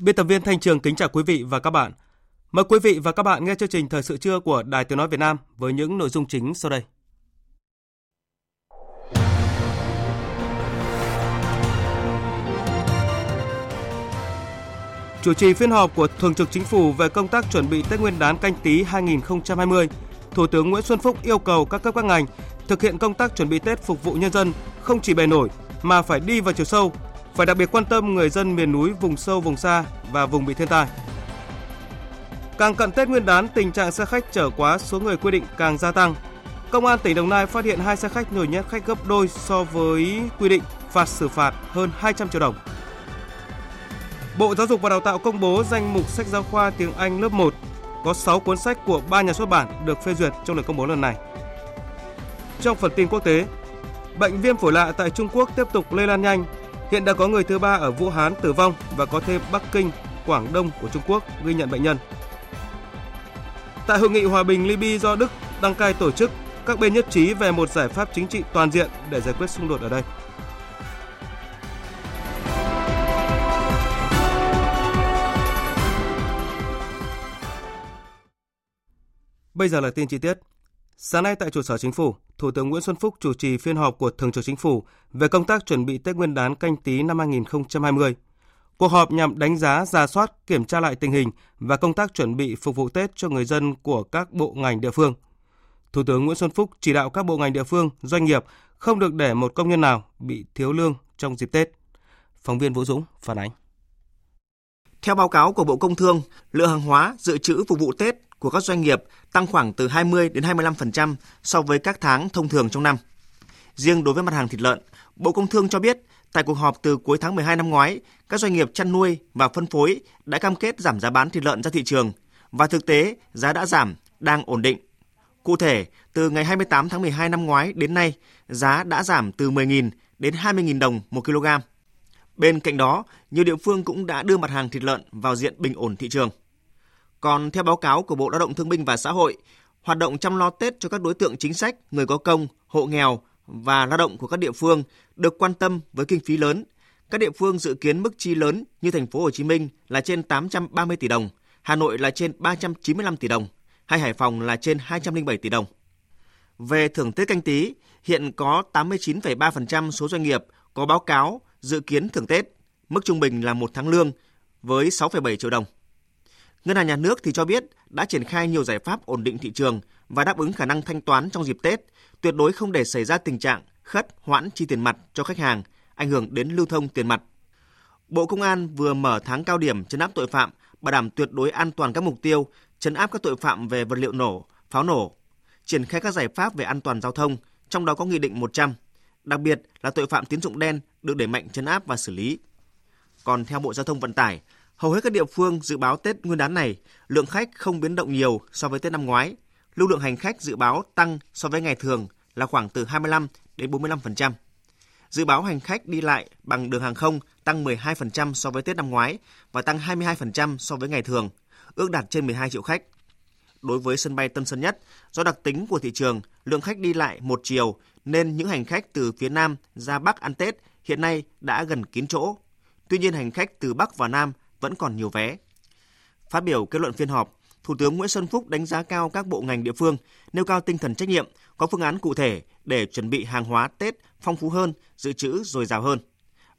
Biên tập viên Thanh Trường kính chào quý vị và các bạn. Mời quý vị và các bạn nghe chương trình Thời sự trưa của Đài Tiếng nói Việt Nam với những nội dung chính sau đây. Chủ trì phiên họp của Thường trực Chính phủ về công tác chuẩn bị Tết Nguyên đán Canh Tý 2020, Thủ tướng Nguyễn Xuân Phúc yêu cầu các cấp các ngành thực hiện công tác chuẩn bị Tết phục vụ nhân dân không chỉ bề nổi mà phải đi vào chiều sâu, phải đặc biệt quan tâm người dân miền núi, vùng sâu, vùng xa và vùng bị thiên tai. Càng cận Tết Nguyên đán, tình trạng xe khách chở quá số người quy định càng gia tăng. Công an tỉnh Đồng Nai phát hiện 2 xe khách nhồi nhét khách gấp đôi so với quy định, xử phạt hơn 200 triệu đồng. Bộ Giáo dục và Đào tạo công bố danh mục sách giáo khoa tiếng Anh lớp 1. Có 6 cuốn sách của 3 nhà xuất bản được phê duyệt trong đợt công bố lần này. Trong phần tin quốc tế, bệnh viêm phổi lạ tại Trung Quốc tiếp tục lây lan nhanh. Hiện đã có người thứ 3 ở Vũ Hán tử vong và có thêm Bắc Kinh, Quảng Đông của Trung Quốc ghi nhận bệnh nhân. Tại hội nghị hòa bình Libya do Đức đăng cai tổ chức, các bên nhất trí về một giải pháp chính trị toàn diện để giải quyết xung đột ở đây. Bây giờ là tin chi tiết. Sáng nay tại trụ sở Chính phủ, Thủ tướng Nguyễn Xuân Phúc chủ trì phiên họp của Thường trực Chính phủ về công tác chuẩn bị Tết Nguyên đán Canh Tý năm 2020. Cuộc họp nhằm đánh giá, rà soát, kiểm tra lại tình hình và công tác chuẩn bị phục vụ Tết cho người dân của các bộ ngành địa phương. Thủ tướng Nguyễn Xuân Phúc chỉ đạo các bộ ngành địa phương, doanh nghiệp không được để một công nhân nào bị thiếu lương trong dịp Tết. Phóng viên Vũ Dũng phản ánh. Theo báo cáo của Bộ Công Thương, lượng hàng hóa dự trữ phục vụ Tết của các doanh nghiệp tăng khoảng từ 20 đến 25% so với các tháng thông thường trong năm. Riêng đối với mặt hàng thịt lợn, Bộ Công Thương cho biết tại cuộc họp từ cuối tháng 12 năm ngoái, các doanh nghiệp chăn nuôi và phân phối đã cam kết giảm giá bán thịt lợn ra thị trường và thực tế giá đã giảm, đang ổn định. Cụ thể, từ ngày 28 tháng 12 năm ngoái đến nay, giá đã giảm từ 10.000 đến 20.000 đồng 1 kg. Bên cạnh đó, nhiều địa phương cũng đã đưa mặt hàng thịt lợn vào diện bình ổn thị trường. Còn theo báo cáo của Bộ Lao động Thương binh và Xã hội, hoạt động chăm lo Tết cho các đối tượng chính sách, người có công, hộ nghèo và lao động của các địa phương được quan tâm với kinh phí lớn. Các địa phương dự kiến mức chi lớn như thành phố Hồ Chí Minh là trên 830 tỷ đồng, Hà Nội là trên 395 tỷ đồng, hay Hải Phòng là trên 207 tỷ đồng. Về thưởng Tết Canh Tý, hiện có 89,3% số doanh nghiệp có báo cáo dự kiến thưởng Tết, mức trung bình là 1 tháng lương với 6,7 triệu đồng. Ngân hàng Nhà nước thì cho biết đã triển khai nhiều giải pháp ổn định thị trường và đáp ứng khả năng thanh toán trong dịp Tết, tuyệt đối không để xảy ra tình trạng khất hoãn chi tiền mặt cho khách hàng, ảnh hưởng đến lưu thông tiền mặt. Bộ Công an vừa mở tháng cao điểm trấn áp tội phạm, bảo đảm tuyệt đối an toàn các mục tiêu, trấn áp các tội phạm về vật liệu nổ, pháo nổ, triển khai các giải pháp về an toàn giao thông, trong đó có Nghị định 100, đặc biệt là tội phạm tín dụng đen được đẩy mạnh trấn áp và xử lý. Còn theo Bộ Giao thông Vận tải, hầu hết các địa phương dự báo Tết Nguyên đán này, lượng khách không biến động nhiều so với Tết năm ngoái. Lưu lượng hành khách dự báo tăng so với ngày thường là khoảng từ 25 đến 45%. Dự báo hành khách đi lại bằng đường hàng không tăng 12% so với Tết năm ngoái và tăng 22% so với ngày thường, ước đạt trên 12 triệu khách. Đối với sân bay Tân Sơn Nhất, do đặc tính của thị trường, lượng khách đi lại một chiều nên những hành khách từ phía Nam ra Bắc ăn Tết hiện nay đã gần kín chỗ. Tuy nhiên hành khách từ Bắc và Nam vẫn còn nhiều vé. Phát biểu kết luận phiên họp, Thủ tướng Nguyễn Xuân Phúc đánh giá cao các bộ ngành địa phương, nêu cao tinh thần trách nhiệm, có phương án cụ thể để chuẩn bị hàng hóa Tết phong phú hơn, dự trữ dồi dào hơn.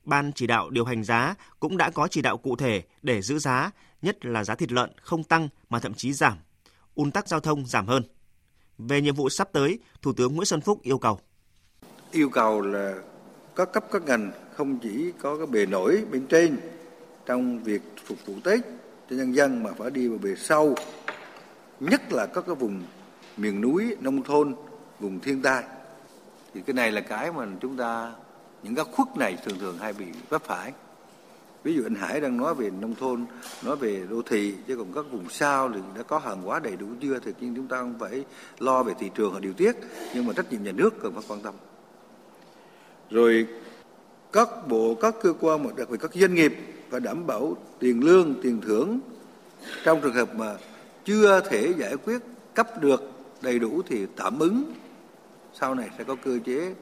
Ban chỉ đạo điều hành giá cũng đã có chỉ đạo cụ thể để giữ giá, nhất là giá thịt lợn không tăng mà thậm chí giảm, ùn tắc giao thông giảm hơn. Về nhiệm vụ sắp tới, Thủ tướng Nguyễn Xuân Phúc yêu cầu. Yêu cầu là các cấp các ngành không chỉ có cái bề nổi bên trên trong việc phục vụ Tết cho nhân dân mà phải đi vào bề sâu, nhất là các cái vùng miền núi, nông thôn, vùng thiên tai. Thì cái này là cái mà chúng ta, những góc khuất này thường thường hay bị vấp phải. Ví dụ anh Hải đang nói về nông thôn, nói về đô thị, chứ còn các vùng sau thì đã có hàng hóa đầy đủ chưa, thì chúng ta không phải lo về thị trường hoặc điều tiết, nhưng mà trách nhiệm nhà nước cần phải quan tâm. Rồi các bộ, các cơ quan, mà đặc biệt các doanh nghiệp phải đảm bảo tiền lương, tiền thưởng. Trong trường hợp mà chưa thể giải quyết cấp được đầy đủ thì tạm ứng, sau này sẽ có cơ chế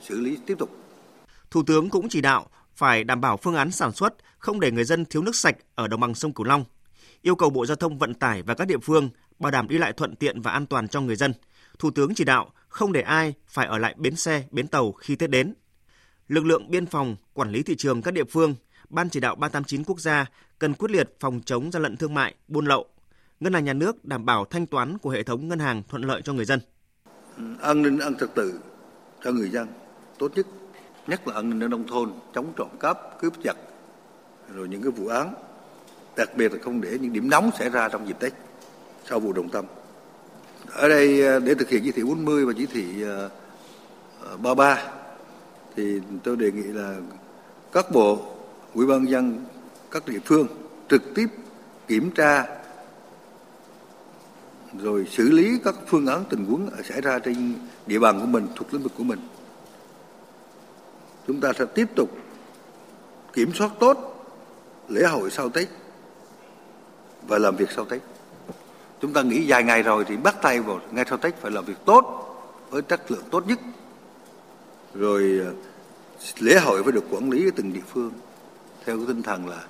xử lý tiếp tục. Thủ tướng cũng chỉ đạo phải đảm bảo phương án sản xuất, không để người dân thiếu nước sạch ở đồng bằng sông Cửu Long. Yêu cầu Bộ Giao thông Vận tải và các địa phương bảo đảm đi lại thuận tiện và an toàn cho người dân. Thủ tướng chỉ đạo không để ai phải ở lại bến xe, bến tàu khi Tết đến. Lực lượng biên phòng, quản lý thị trường các địa phương, Ban chỉ đạo 389 quốc gia cần quyết liệt phòng chống gian lận thương mại, buôn lậu. Ngân hàng nhà nước đảm bảo thanh toán của hệ thống ngân hàng thuận lợi cho người dân. An ninh an trật tự cho người dân tốt nhất, nhất là an ninh ở nông thôn, chống trộm cắp, cướp giật, rồi những cái vụ án, đặc biệt là không để những điểm nóng xảy ra trong dịp Tết sau vụ Đồng Tâm. Ở đây để thực hiện chỉ thị 40 và chỉ thị 33 thì tôi đề nghị là các bộ, ủy ban nhân dân các địa phương trực tiếp kiểm tra rồi xử lý các phương án tình huống xảy ra trên địa bàn của mình, thuộc lĩnh vực của mình. Chúng ta sẽ tiếp tục kiểm soát tốt lễ hội sau Tết và làm việc sau Tết. Chúng ta nghỉ dài ngày rồi thì bắt tay vào ngay sau Tết phải làm việc tốt với chất lượng tốt nhất. Rồi lễ hội phải được quản lý ở từng địa phương theo cái tinh thần là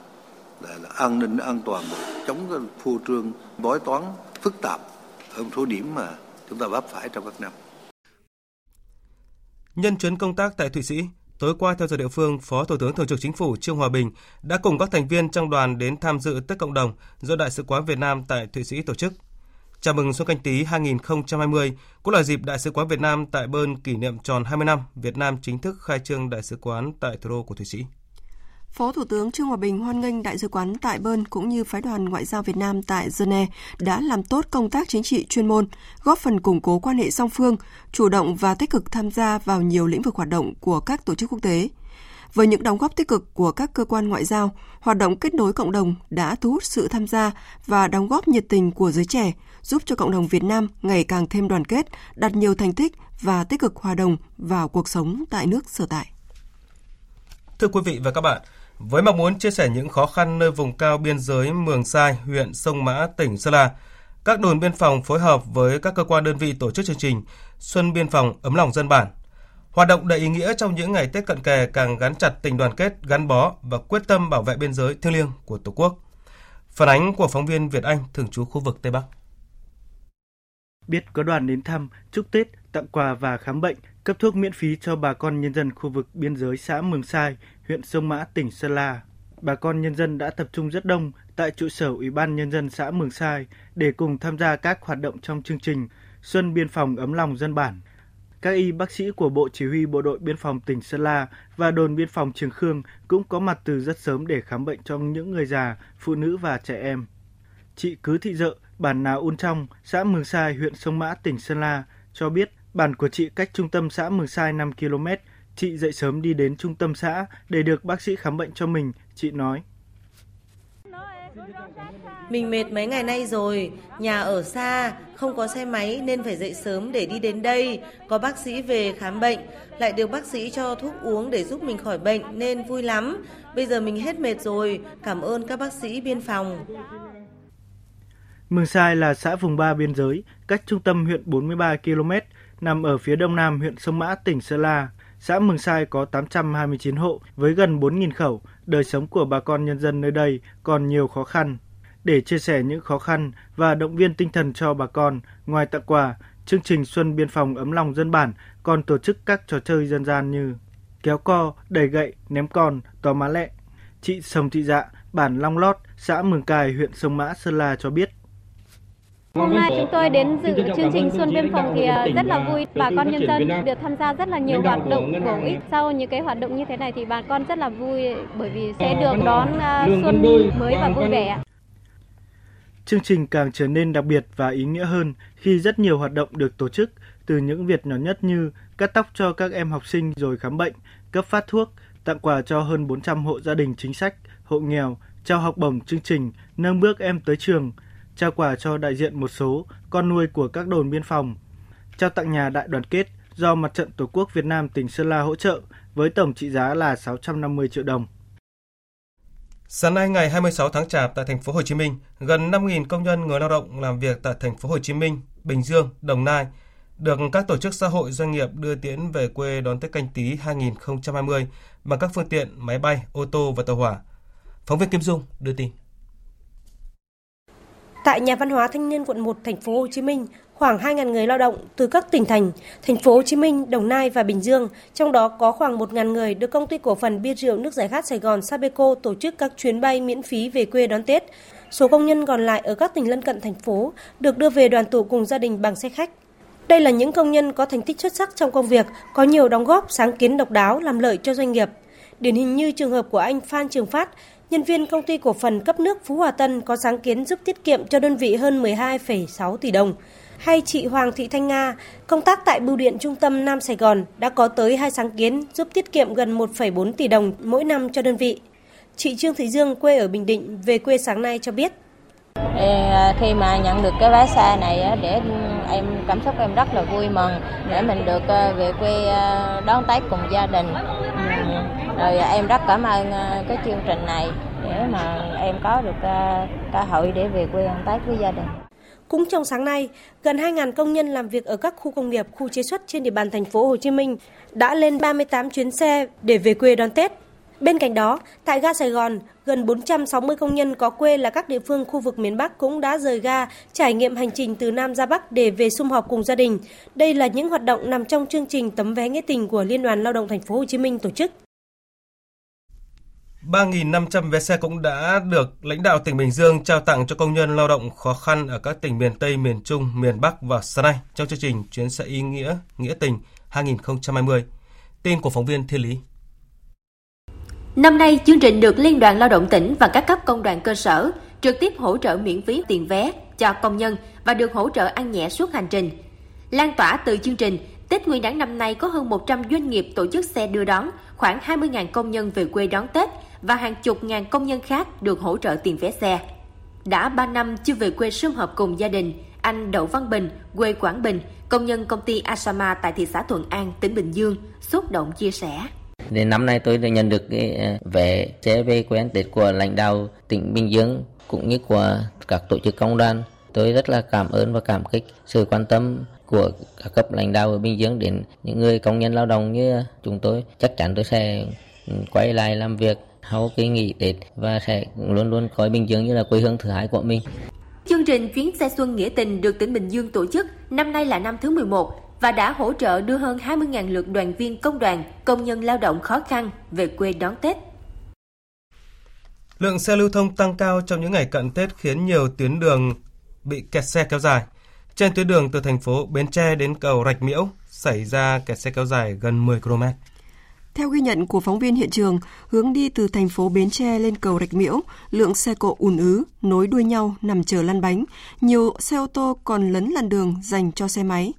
an ninh, an toàn, chống phô trương, bói toán phức tạp ở một số điểm mà chúng ta vấp phải trong các năm. Nhân chuyến công tác tại Thụy Sĩ, tối qua theo giờ địa phương, Phó Thủ tướng Thường trực Chính phủ Trương Hòa Bình đã cùng các thành viên trong đoàn đến tham dự Tết Cộng đồng do Đại sứ quán Việt Nam tại Thụy Sĩ tổ chức. Chào mừng Xuân Canh Tý 2020 cũng là dịp Đại sứ quán Việt Nam tại Bern kỷ niệm tròn 20 năm Việt Nam chính thức khai trương Đại sứ quán tại thủ đô của Thụy Sĩ. Phó Thủ tướng Trương Hòa Bình hoan nghênh Đại sứ quán tại Bern cũng như Phái đoàn Ngoại giao Việt Nam tại Geneva đã làm tốt công tác chính trị chuyên môn, góp phần củng cố quan hệ song phương, chủ động và tích cực tham gia vào nhiều lĩnh vực hoạt động của các tổ chức quốc tế. Với những đóng góp tích cực của các cơ quan ngoại giao, hoạt động kết nối cộng đồng đã thu hút sự tham gia và đóng góp nhiệt tình của giới trẻ, giúp cho cộng đồng Việt Nam ngày càng thêm đoàn kết, đạt nhiều thành tích và tích cực hòa đồng vào cuộc sống tại nước sở tại. Thưa quý vị và các bạn, với mong muốn chia sẻ những khó khăn nơi vùng cao biên giới Mường Sai, huyện Sông Mã, tỉnh Sơn La, các đồn biên phòng phối hợp với các cơ quan đơn vị tổ chức chương trình Xuân Biên phòng ấm lòng dân bản. Hoạt động đầy ý nghĩa trong những ngày Tết cận kề càng gắn chặt tình đoàn kết, gắn bó và quyết tâm bảo vệ biên giới thiêng liêng của Tổ quốc. Phản ánh của phóng viên Việt Anh, thường trú khu vực Tây Bắc. Biết có đoàn đến thăm, chúc Tết, tặng quà và khám bệnh, cấp thuốc miễn phí cho bà con nhân dân khu vực biên giới xã Mường Sai, huyện Sông Mã, tỉnh Sơn La. Bà con nhân dân đã tập trung rất đông tại trụ sở Ủy ban Nhân dân xã Mường Sai để cùng tham gia các hoạt động trong chương trình Xuân Biên phòng ấm lòng dân bản. Các y bác sĩ của Bộ Chỉ huy Bộ đội Biên phòng tỉnh Sơn La và đồn biên phòng Trường Khương cũng có mặt từ rất sớm để khám bệnh cho những người già, phụ nữ và trẻ em. Chị Cứ Thị Dợ, bản Nà Un Trong, xã Mường Sai, huyện Sông Mã, tỉnh Sơn La cho biết bản của chị cách trung tâm xã Mường Sai 5 km. Chị dậy sớm đi đến trung tâm xã để được bác sĩ khám bệnh cho mình, chị nói. Mình mệt mấy ngày nay rồi, nhà ở xa, không có xe máy nên phải dậy sớm để đi đến đây. Có bác sĩ về khám bệnh, lại được bác sĩ cho thuốc uống để giúp mình khỏi bệnh nên vui lắm. Bây giờ mình hết mệt rồi, cảm ơn các bác sĩ biên phòng. Mường Sai là xã vùng 3 biên giới, cách trung tâm huyện 43 km, nằm ở phía đông nam huyện Sông Mã, tỉnh Sơn La. Xã Mường Sai có 829 hộ với gần 4.000 khẩu, đời sống của bà con nhân dân nơi đây còn nhiều khó khăn. Để chia sẻ những khó khăn và động viên tinh thần cho bà con, ngoài tặng quà, chương trình Xuân Biên phòng ấm lòng dân bản còn tổ chức các trò chơi dân gian như kéo co, đẩy gậy, ném con, tò má lẹ. Chị Sồng Thị Dạ, bản Long Lót, xã Mường Cài, huyện Sông Mã, Sơn La cho biết. Hôm nay chúng tôi đến dự chương trình Xuân Biên Phòng thì rất là vui. Bà con nhân dân được tham gia rất là nhiều hoạt động bổ ích. Sau những cái hoạt động như thế này thì bà con rất là vui bởi vì sẽ được đón xuân mới và vui vẻ. Chương trình càng trở nên đặc biệt và ý nghĩa hơn khi rất nhiều hoạt động được tổ chức, từ những việc nhỏ nhất như cắt tóc cho các em học sinh rồi khám bệnh, cấp phát thuốc, tặng quà cho hơn 400 hộ gia đình chính sách, hộ nghèo, trao học bổng chương trình Nâng Bước Em Tới Trường, trao quà cho đại diện một số con nuôi của các đồn biên phòng, trao tặng nhà đại đoàn kết do Mặt trận Tổ quốc Việt Nam tỉnh Sơn La hỗ trợ với tổng trị giá là 650 triệu đồng. Sáng nay ngày 26 tháng Chạp tại thành phố Hồ Chí Minh, gần 5.000 công nhân người lao động làm việc tại thành phố Hồ Chí Minh, Bình Dương, Đồng Nai được các tổ chức xã hội doanh nghiệp đưa tiễn về quê đón Tết Canh Tí 2020 bằng các phương tiện máy bay, ô tô và tàu hỏa. Phóng viên Kim Dung đưa tin. Tại Nhà văn hóa Thanh niên quận 1 thành phố Hồ Chí Minh, khoảng 2.000 người lao động từ các tỉnh thành, thành phố Hồ Chí Minh, Đồng Nai và Bình Dương, trong đó có khoảng 1.000 người được công ty cổ phần bia rượu nước giải khát Sài Gòn Sabeco tổ chức các chuyến bay miễn phí về quê đón Tết. Số công nhân còn lại ở các tỉnh lân cận thành phố được đưa về đoàn tụ cùng gia đình bằng xe khách. Đây là những công nhân có thành tích xuất sắc trong công việc, có nhiều đóng góp, sáng kiến độc đáo làm lợi cho doanh nghiệp. Điển hình như trường hợp của anh Phan Trường Phát, nhân viên công ty cổ phần cấp nước Phú Hòa Tân có sáng kiến giúp tiết kiệm cho đơn vị hơn 12,6 tỷ đồng. Hay chị Hoàng Thị Thanh Nga, công tác tại Bưu điện Trung tâm Nam Sài Gòn đã có tới 2 sáng kiến giúp tiết kiệm gần 1,4 tỷ đồng mỗi năm cho đơn vị. Chị Trương Thị Dương quê ở Bình Định về quê sáng nay cho biết. Khi mà nhận được cái vé xe này để em cảm xúc em rất là vui mừng để mình được về quê đón Tết cùng gia đình. Rồi em rất cảm ơn cái chương trình này để mà em có được cơ hội để về quê ăn Tết với gia đình. Cũng trong sáng nay, gần 2.000 công nhân làm việc ở các khu công nghiệp, khu chế xuất trên địa bàn thành phố Hồ Chí Minh đã lên 38 chuyến xe để về quê đón Tết. Bên cạnh đó, tại ga Sài Gòn, gần 460 công nhân có quê là các địa phương khu vực miền Bắc cũng đã rời ga, trải nghiệm hành trình từ Nam ra Bắc để về sum họp cùng gia đình. Đây là những hoạt động nằm trong chương trình Tấm vé nghĩa tình của Liên đoàn Lao động Thành phố Hồ Chí Minh tổ chức. 3.500 vé xe cũng đã được lãnh đạo tỉnh Bình Dương trao tặng cho công nhân lao động khó khăn ở các tỉnh miền Tây, miền Trung, miền Bắc vào sáng nay trong chương trình Chuyến xe ý nghĩa, nghĩa tình 2020. Tin của phóng viên Thiên Lý. Năm nay, chương trình được Liên đoàn Lao động tỉnh và các cấp công đoàn cơ sở trực tiếp hỗ trợ miễn phí tiền vé cho công nhân và được hỗ trợ ăn nhẹ suốt hành trình. Lan tỏa từ chương trình, Tết Nguyên đán năm nay có hơn 100 doanh nghiệp tổ chức xe đưa đón, khoảng 20.000 công nhân về quê đón Tết và hàng chục ngàn công nhân khác được hỗ trợ tiền vé xe. Đã 3 năm chưa về quê sum họp cùng gia đình, anh Đậu Văn Bình, quê Quảng Bình, công nhân công ty Asama tại thị xã Thuận An, tỉnh Bình Dương, xúc động chia sẻ. Đến năm nay tôi đã nhận được cái vé xe về quê ăn Tết của lãnh đạo tỉnh Bình Dương cũng như của các tổ chức công đoàn. Tôi rất là cảm ơn và cảm kích sự quan tâm của các cấp lãnh đạo ở Bình Dương đến những người công nhân lao động như chúng tôi. Chắc chắn tôi sẽ quay lại làm việc sau kỳ nghỉ Tết và sẽ luôn luôn coi Bình Dương như là quê hương thứ hai của mình. Chương trình Chuyến xe xuân nghĩa tình được tỉnh Bình Dương tổ chức năm nay là năm thứ 11 và đã hỗ trợ đưa hơn 20.000 lượt đoàn viên công đoàn, công nhân lao động khó khăn về quê đón Tết. Lượng xe lưu thông tăng cao trong những ngày cận Tết khiến nhiều tuyến đường bị kẹt xe kéo dài. Trên tuyến đường từ thành phố Bến Tre đến cầu Rạch Miễu xảy ra kẹt xe kéo dài gần 10 km. Theo ghi nhận của phóng viên hiện trường, hướng đi từ thành phố Bến Tre lên cầu Rạch Miễu, lượng xe cộ ùn ứ, nối đuôi nhau nằm chờ lăn bánh, nhiều xe ô tô còn lấn làn đường dành cho xe máy.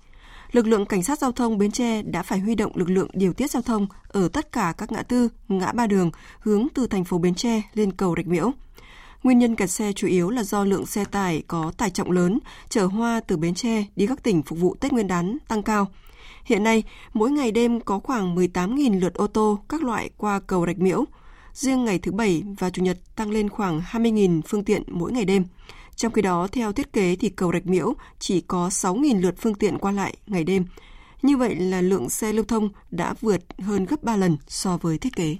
Lực lượng cảnh sát giao thông Bến Tre đã phải huy động lực lượng điều tiết giao thông ở tất cả các ngã tư, ngã ba đường hướng từ thành phố Bến Tre lên cầu Rạch Miễu. Nguyên nhân kẹt xe chủ yếu là do lượng xe tải có tải trọng lớn chở hoa từ Bến Tre đi các tỉnh phục vụ Tết Nguyên đán tăng cao. Hiện nay, mỗi ngày đêm có khoảng 18.000 lượt ô tô các loại qua cầu Rạch Miễu. Riêng ngày thứ Bảy và Chủ nhật tăng lên khoảng 20.000 phương tiện mỗi ngày đêm. Trong khi đó, theo thiết kế thì cầu Rạch Miễu chỉ có 6.000 lượt phương tiện qua lại ngày đêm. Như vậy là lượng xe lưu thông đã vượt hơn gấp 3 lần so với thiết kế.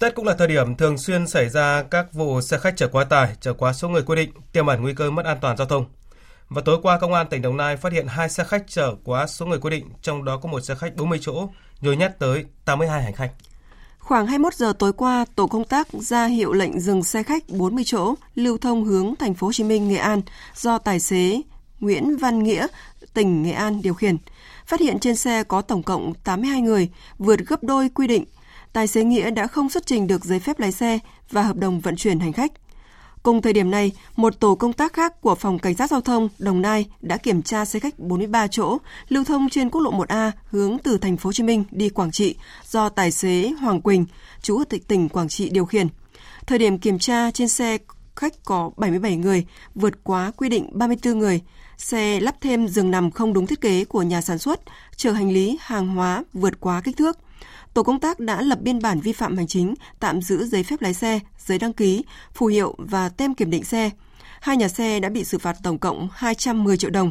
Tết cũng là thời điểm thường xuyên xảy ra các vụ xe khách chở quá tải, chở quá số người quy định, tiềm ẩn nguy cơ mất an toàn giao thông. Và tối qua, Công an tỉnh Đồng Nai phát hiện 2 xe khách chở quá số người quy định, trong đó có một xe khách 40 chỗ, nhồi nhét tới 82 hành khách. Khoảng 21 giờ tối qua, tổ công tác ra hiệu lệnh dừng xe khách 40 chỗ lưu thông hướng thành phố Hồ Chí Minh, Nghệ An do tài xế Nguyễn Văn Nghĩa, tỉnh Nghệ An điều khiển. Phát hiện trên xe có tổng cộng 82 người, vượt gấp đôi quy định. Tài xế Nghĩa đã không xuất trình được giấy phép lái xe và hợp đồng vận chuyển hành khách. Cùng thời điểm này, một tổ công tác khác của Phòng Cảnh sát Giao thông Đồng Nai đã kiểm tra xe khách 43 chỗ lưu thông trên quốc lộ 1A hướng từ thành phố Hồ Chí Minh đi Quảng Trị do tài xế Hoàng Quỳnh, trú ở tỉnh Quảng Trị điều khiển. Thời điểm kiểm tra trên xe khách có 77 người, vượt quá quy định 34 người. Xe lắp thêm giường nằm không đúng thiết kế của nhà sản xuất, chở hành lý, hàng hóa vượt quá kích thước. Tổ công tác đã lập biên bản vi phạm hành chính, tạm giữ giấy phép lái xe, giấy đăng ký, phù hiệu và tem kiểm định xe. Hai nhà xe đã bị xử phạt tổng cộng 210 triệu đồng.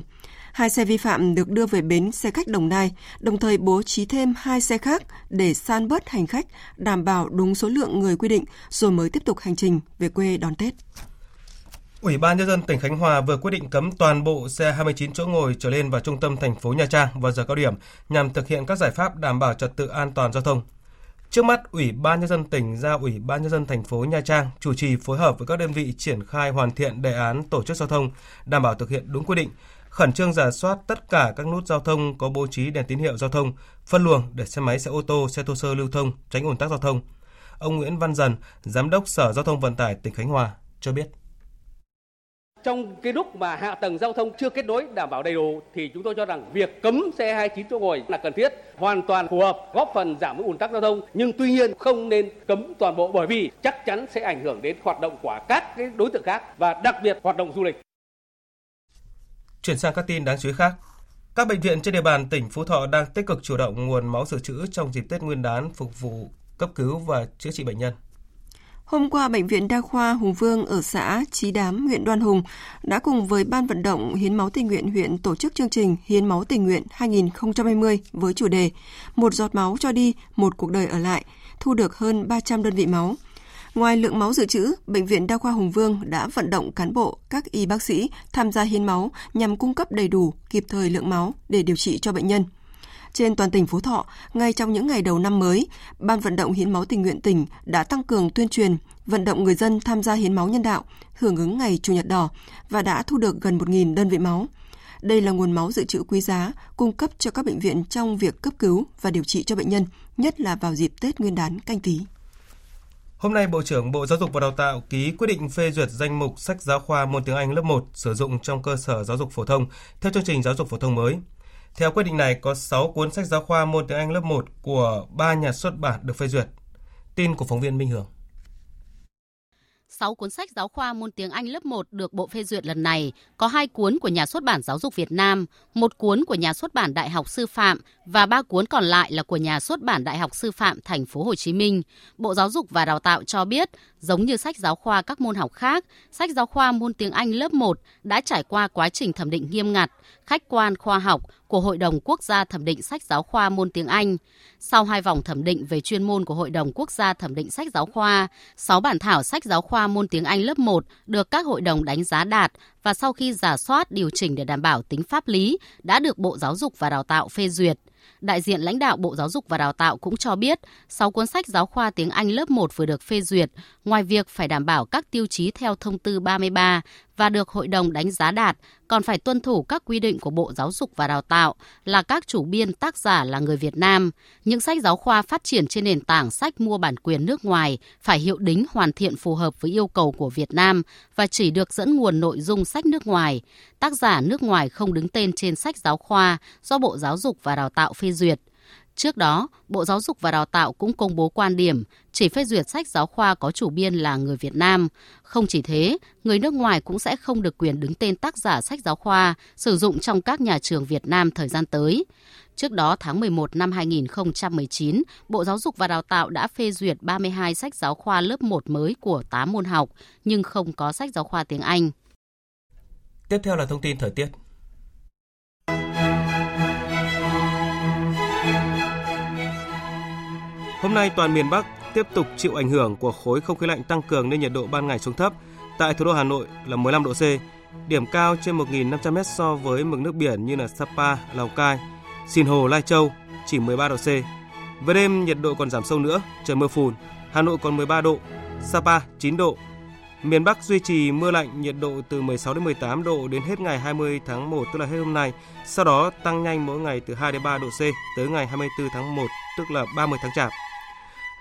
Hai xe vi phạm được đưa về bến xe khách Đồng Nai, đồng thời bố trí thêm hai xe khác để san bớt hành khách, đảm bảo đúng số lượng người quy định rồi mới tiếp tục hành trình về quê đón Tết. Ủy ban Nhân dân tỉnh Khánh Hòa vừa quyết định cấm toàn bộ xe 29 chỗ ngồi trở lên vào trung tâm thành phố Nha Trang vào giờ cao điểm nhằm thực hiện các giải pháp đảm bảo trật tự an toàn giao thông. Trước mắt, Ủy ban Nhân dân tỉnh giao Ủy ban Nhân dân thành phố Nha Trang chủ trì phối hợp với các đơn vị triển khai hoàn thiện đề án tổ chức giao thông, đảm bảo thực hiện đúng quy định, khẩn trương rà soát tất cả các nút giao thông có bố trí đèn tín hiệu giao thông, phân luồng để xe máy, xe ô tô, xe thô sơ lưu thông, tránh ùn tắc giao thông. Ông Nguyễn Văn Dần, Giám đốc Sở Giao thông Vận tải tỉnh Khánh Hòa cho biết. Trong cái lúc mà hạ tầng giao thông chưa kết nối đảm bảo đầy đủ thì chúng tôi cho rằng việc cấm xe 29 chỗ ngồi là cần thiết, hoàn toàn phù hợp, góp phần giảm ùn tắc giao thông. Nhưng tuy nhiên không nên cấm toàn bộ bởi vì chắc chắn sẽ ảnh hưởng đến hoạt động của các cái đối tượng khác và đặc biệt hoạt động du lịch. Chuyển sang các tin đáng chú ý khác. Các bệnh viện trên địa bàn tỉnh Phú Thọ đang tích cực chủ động nguồn máu dự trữ trong dịp Tết Nguyên đán phục vụ cấp cứu và chữa trị bệnh nhân. Hôm qua, Bệnh viện Đa khoa Hùng Vương ở xã Chí Đám, huyện Đoan Hùng đã cùng với Ban vận động hiến máu tình nguyện huyện tổ chức chương trình Hiến máu tình nguyện 2020 với chủ đề Một giọt máu cho đi, một cuộc đời ở lại, thu được hơn 300 đơn vị máu. Ngoài lượng máu dự trữ, Bệnh viện Đa khoa Hùng Vương đã vận động cán bộ, các y bác sĩ tham gia hiến máu nhằm cung cấp đầy đủ, kịp thời lượng máu để điều trị cho bệnh nhân. Trên toàn tỉnh Phú Thọ, ngay trong những ngày đầu năm mới, Ban vận động hiến máu tình nguyện tỉnh đã tăng cường tuyên truyền, vận động người dân tham gia hiến máu nhân đạo, hưởng ứng ngày Chủ nhật đỏ và đã thu được gần 1.000 đơn vị máu. Đây là nguồn máu dự trữ quý giá, cung cấp cho các bệnh viện trong việc cấp cứu và điều trị cho bệnh nhân, nhất là vào dịp Tết Nguyên đán Canh Tý. Hôm nay, Bộ trưởng Bộ Giáo dục và Đào tạo ký quyết định phê duyệt danh mục sách giáo khoa môn tiếng Anh lớp 1 sử dụng trong cơ sở giáo dục phổ thông theo chương trình giáo dục phổ thông mới. Theo quyết định này, có 6 cuốn sách giáo khoa môn tiếng Anh lớp 1 của 3 nhà xuất bản được phê duyệt. Tin của phóng viên Minh Hường. 6 cuốn sách giáo khoa môn tiếng Anh lớp 1 được Bộ phê duyệt lần này có 2 cuốn của nhà xuất bản Giáo dục Việt Nam, 1 cuốn của nhà xuất bản Đại học Sư phạm và 3 cuốn còn lại là của nhà xuất bản Đại học Sư phạm Thành phố Hồ Chí Minh. Bộ Giáo dục và Đào tạo cho biết, giống như sách giáo khoa các môn học khác, sách giáo khoa môn tiếng Anh lớp 1 đã trải qua quá trình thẩm định nghiêm ngặt, khách quan khoa học của Hội đồng Quốc gia thẩm định sách giáo khoa môn tiếng Anh. Sau 2 vòng thẩm định về chuyên môn của Hội đồng Quốc gia thẩm định sách giáo khoa, 6 bản thảo sách giáo khoa môn tiếng Anh lớp 1 được các hội đồng đánh giá đạt và sau khi rà soát điều chỉnh để đảm bảo tính pháp lý đã được Bộ Giáo dục và Đào tạo phê duyệt. Đại diện lãnh đạo Bộ Giáo dục và Đào tạo cũng cho biết, 6 cuốn sách giáo khoa tiếng Anh lớp 1 vừa được phê duyệt, ngoài việc phải đảm bảo các tiêu chí theo thông tư 33 và được hội đồng đánh giá đạt, còn phải tuân thủ các quy định của Bộ Giáo dục và Đào tạo là các chủ biên tác giả là người Việt Nam. Những sách giáo khoa phát triển trên nền tảng sách mua bản quyền nước ngoài phải hiệu đính hoàn thiện phù hợp với yêu cầu của Việt Nam và chỉ được dẫn nguồn nội dung sách nước ngoài. Tác giả nước ngoài không đứng tên trên sách giáo khoa do Bộ Giáo dục và Đào tạo phê duyệt. Trước đó, Bộ Giáo dục và Đào tạo cũng công bố quan điểm chỉ phê duyệt sách giáo khoa có chủ biên là người Việt Nam. Không chỉ thế, người nước ngoài cũng sẽ không được quyền đứng tên tác giả sách giáo khoa sử dụng trong các nhà trường Việt Nam thời gian tới. Trước đó, tháng 11 năm 2019, Bộ Giáo dục và Đào tạo đã phê duyệt 32 sách giáo khoa lớp 1 mới của 8 môn học, nhưng không có sách giáo khoa tiếng Anh. Tiếp theo là thông tin thời tiết. Hôm nay toàn miền Bắc tiếp tục chịu ảnh hưởng của khối không khí lạnh tăng cường nên nhiệt độ ban ngày xuống thấp. Tại thủ đô Hà Nội là 15 độ C, điểm cao trên 1.500m so với mực nước biển như là Sapa, Lào Cai, Sinh Hồ, Lai Châu chỉ 13 độ C. Về đêm nhiệt độ còn giảm sâu nữa, trời mưa phùn, Hà Nội còn 13 độ, Sapa 9 độ. Miền Bắc duy trì mưa lạnh, nhiệt độ từ 16 đến 18 độ đến hết ngày 20 tháng 1, tức là hết hôm nay. Sau đó tăng nhanh mỗi ngày từ 2 đến 3 độ C tới ngày 24 tháng 1, tức là 30 tháng Chạp.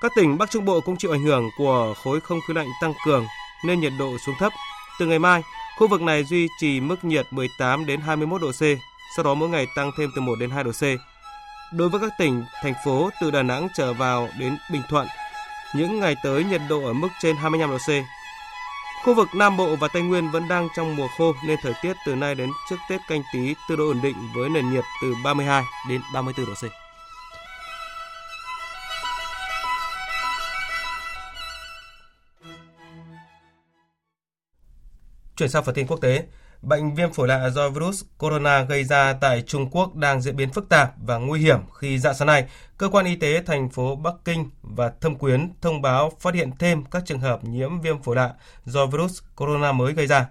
Các tỉnh Bắc Trung Bộ cũng chịu ảnh hưởng của khối không khí lạnh tăng cường nên nhiệt độ xuống thấp. Từ ngày mai, khu vực này duy trì mức nhiệt 18 đến 21 độ C, sau đó mỗi ngày tăng thêm từ 1 đến 2 độ C. Đối với các tỉnh, thành phố từ Đà Nẵng trở vào đến Bình Thuận, những ngày tới nhiệt độ ở mức trên 25 độ C. Khu vực Nam Bộ và Tây Nguyên vẫn đang trong mùa khô nên thời tiết từ nay đến trước Tết Canh Tí tương đối ổn định với nền nhiệt từ 32 đến 34 độ C. Chuyển sang phần tin quốc tế, bệnh viêm phổi lạ do virus corona gây ra tại Trung Quốc đang diễn biến phức tạp và nguy hiểm khi dạng sáng nay, cơ quan y tế thành phố Bắc Kinh và Thâm Quyến thông báo phát hiện thêm các trường hợp nhiễm viêm phổi lạ do virus corona mới gây ra.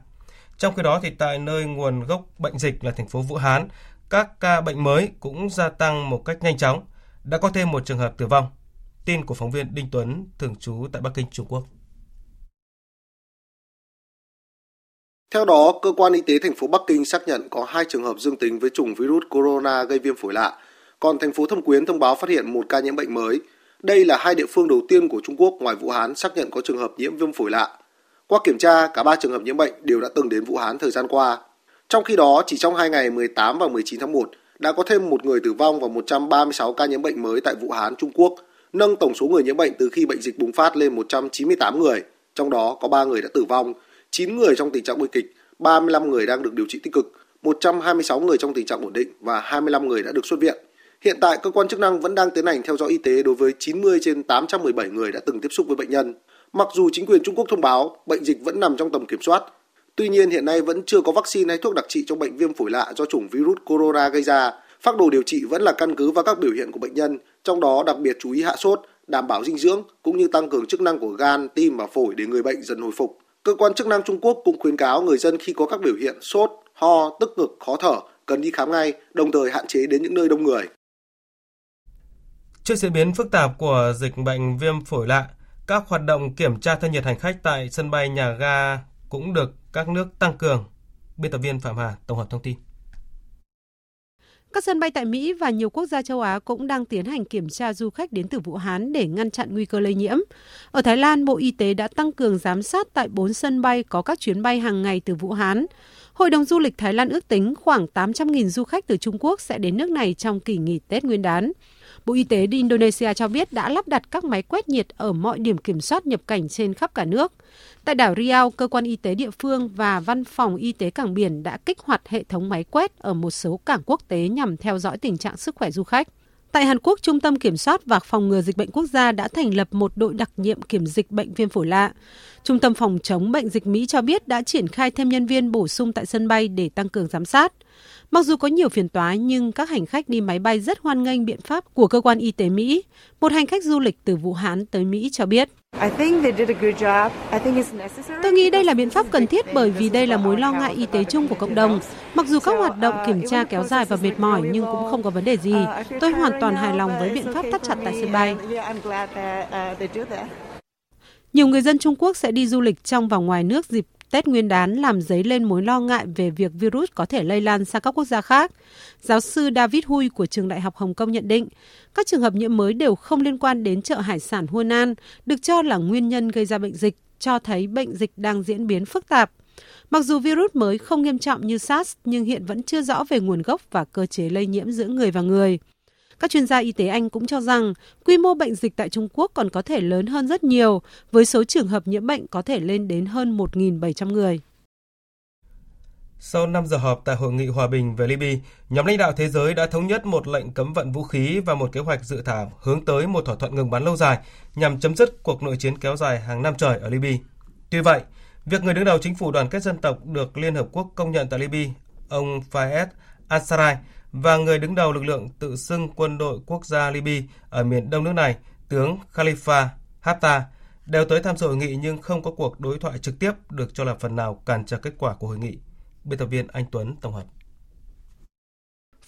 Trong khi đó, thì tại nơi nguồn gốc bệnh dịch là thành phố Vũ Hán, các ca bệnh mới cũng gia tăng một cách nhanh chóng, đã có thêm một trường hợp tử vong. Tin của phóng viên Đinh Tuấn, thường trú tại Bắc Kinh, Trung Quốc. Theo đó, cơ quan y tế thành phố Bắc Kinh xác nhận có 2 trường hợp dương tính với chủng virus corona gây viêm phổi lạ, còn thành phố Thâm Quyến thông báo phát hiện 1 ca nhiễm bệnh mới. Đây là 2 địa phương đầu tiên của Trung Quốc ngoài Vũ Hán xác nhận có trường hợp nhiễm viêm phổi lạ. Qua kiểm tra, cả 3 trường hợp nhiễm bệnh đều đã từng đến Vũ Hán thời gian qua. Trong khi đó, chỉ trong 2 ngày 18 và 19 tháng 1 đã có thêm 1 người tử vong và 136 ca nhiễm bệnh mới tại Vũ Hán, Trung Quốc, nâng tổng số người nhiễm bệnh từ khi bệnh dịch bùng phát lên 198 người, trong đó có 3 người đã tử vong. 9 người trong tình trạng nguy kịch, 35 người đang được điều trị tích cực, 126 người trong tình trạng ổn định và 25 người đã được xuất viện. Hiện tại, cơ quan chức năng vẫn đang tiến hành theo dõi y tế đối với 90 trên 817 người đã từng tiếp xúc với bệnh nhân. Mặc dù chính quyền Trung Quốc thông báo bệnh dịch vẫn nằm trong tầm kiểm soát, tuy nhiên hiện nay vẫn chưa có vaccine hay thuốc đặc trị cho bệnh viêm phổi lạ do chủng virus corona gây ra. Phác đồ điều trị vẫn là căn cứ vào các biểu hiện của bệnh nhân, trong đó đặc biệt chú ý hạ sốt, đảm bảo dinh dưỡng cũng như tăng cường chức năng của gan, tim và phổi để người bệnh dần hồi phục. Cơ quan chức năng Trung Quốc cũng khuyến cáo người dân khi có các biểu hiện sốt, ho, tức ngực, khó thở cần đi khám ngay, đồng thời hạn chế đến những nơi đông người. Trước diễn biến phức tạp của dịch bệnh viêm phổi lạ, các hoạt động kiểm tra thân nhiệt hành khách tại sân bay nhà ga cũng được các nước tăng cường. Biên tập viên Phạm Hà tổng hợp thông tin. Các sân bay tại Mỹ và nhiều quốc gia châu Á cũng đang tiến hành kiểm tra du khách đến từ Vũ Hán để ngăn chặn nguy cơ lây nhiễm. Ở Thái Lan, Bộ Y tế đã tăng cường giám sát tại 4 sân bay có các chuyến bay hàng ngày từ Vũ Hán. Hội đồng du lịch Thái Lan ước tính khoảng 800.000 du khách từ Trung Quốc sẽ đến nước này trong kỳ nghỉ Tết Nguyên đán. Bộ Y tế Indonesia cho biết đã lắp đặt các máy quét nhiệt ở mọi điểm kiểm soát nhập cảnh trên khắp cả nước. Tại đảo Riau, cơ quan y tế địa phương và văn phòng y tế cảng biển đã kích hoạt hệ thống máy quét ở một số cảng quốc tế nhằm theo dõi tình trạng sức khỏe du khách. Tại Hàn Quốc, Trung tâm Kiểm soát và Phòng ngừa Dịch bệnh Quốc gia đã thành lập một đội đặc nhiệm kiểm dịch bệnh viêm phổi lạ. Trung tâm Phòng chống bệnh dịch Mỹ cho biết đã triển khai thêm nhân viên bổ sung tại sân bay để tăng cường giám sát. Mặc dù có nhiều phiền toái nhưng các hành khách đi máy bay rất hoan nghênh biện pháp của cơ quan y tế Mỹ, một hành khách du lịch từ Vũ Hán tới Mỹ cho biết. Tôi nghĩ đây là biện pháp cần thiết bởi vì đây là mối lo ngại y tế chung của cộng đồng. Mặc dù các hoạt động kiểm tra kéo dài và mệt mỏi nhưng cũng không có vấn đề gì. Tôi hoàn toàn hài lòng với biện pháp thắt chặt tại sân bay. Nhiều người dân Trung Quốc sẽ đi du lịch trong và ngoài nước dịp Tết Nguyên đán làm dấy lên mối lo ngại về việc virus có thể lây lan sang các quốc gia khác. Giáo sư David Hui của Trường Đại học Hồng Kông nhận định, các trường hợp nhiễm mới đều không liên quan đến chợ hải sản Hunan, được cho là nguyên nhân gây ra bệnh dịch, cho thấy bệnh dịch đang diễn biến phức tạp. Mặc dù virus mới không nghiêm trọng như SARS, nhưng hiện vẫn chưa rõ về nguồn gốc và cơ chế lây nhiễm giữa người và người. Các chuyên gia y tế Anh cũng cho rằng quy mô bệnh dịch tại Trung Quốc còn có thể lớn hơn rất nhiều, với số trường hợp nhiễm bệnh có thể lên đến hơn 1.700 người. Sau 5 giờ họp tại Hội nghị Hòa bình về Libya, nhóm lãnh đạo thế giới đã thống nhất một lệnh cấm vận vũ khí và một kế hoạch dự thảo hướng tới một thỏa thuận ngừng bắn lâu dài nhằm chấm dứt cuộc nội chiến kéo dài hàng năm trời ở Libya. Tuy vậy, việc người đứng đầu chính phủ đoàn kết dân tộc được Liên Hợp Quốc công nhận tại Libya, ông Fayez Ansari, và người đứng đầu lực lượng tự xưng quân đội quốc gia Libya ở miền đông nước này, tướng Khalifa Haftar, đều tới tham dự hội nghị nhưng không có cuộc đối thoại trực tiếp được cho là phần nào cản trở kết quả của hội nghị. Biên tập viên Anh Tuấn tổng hợp.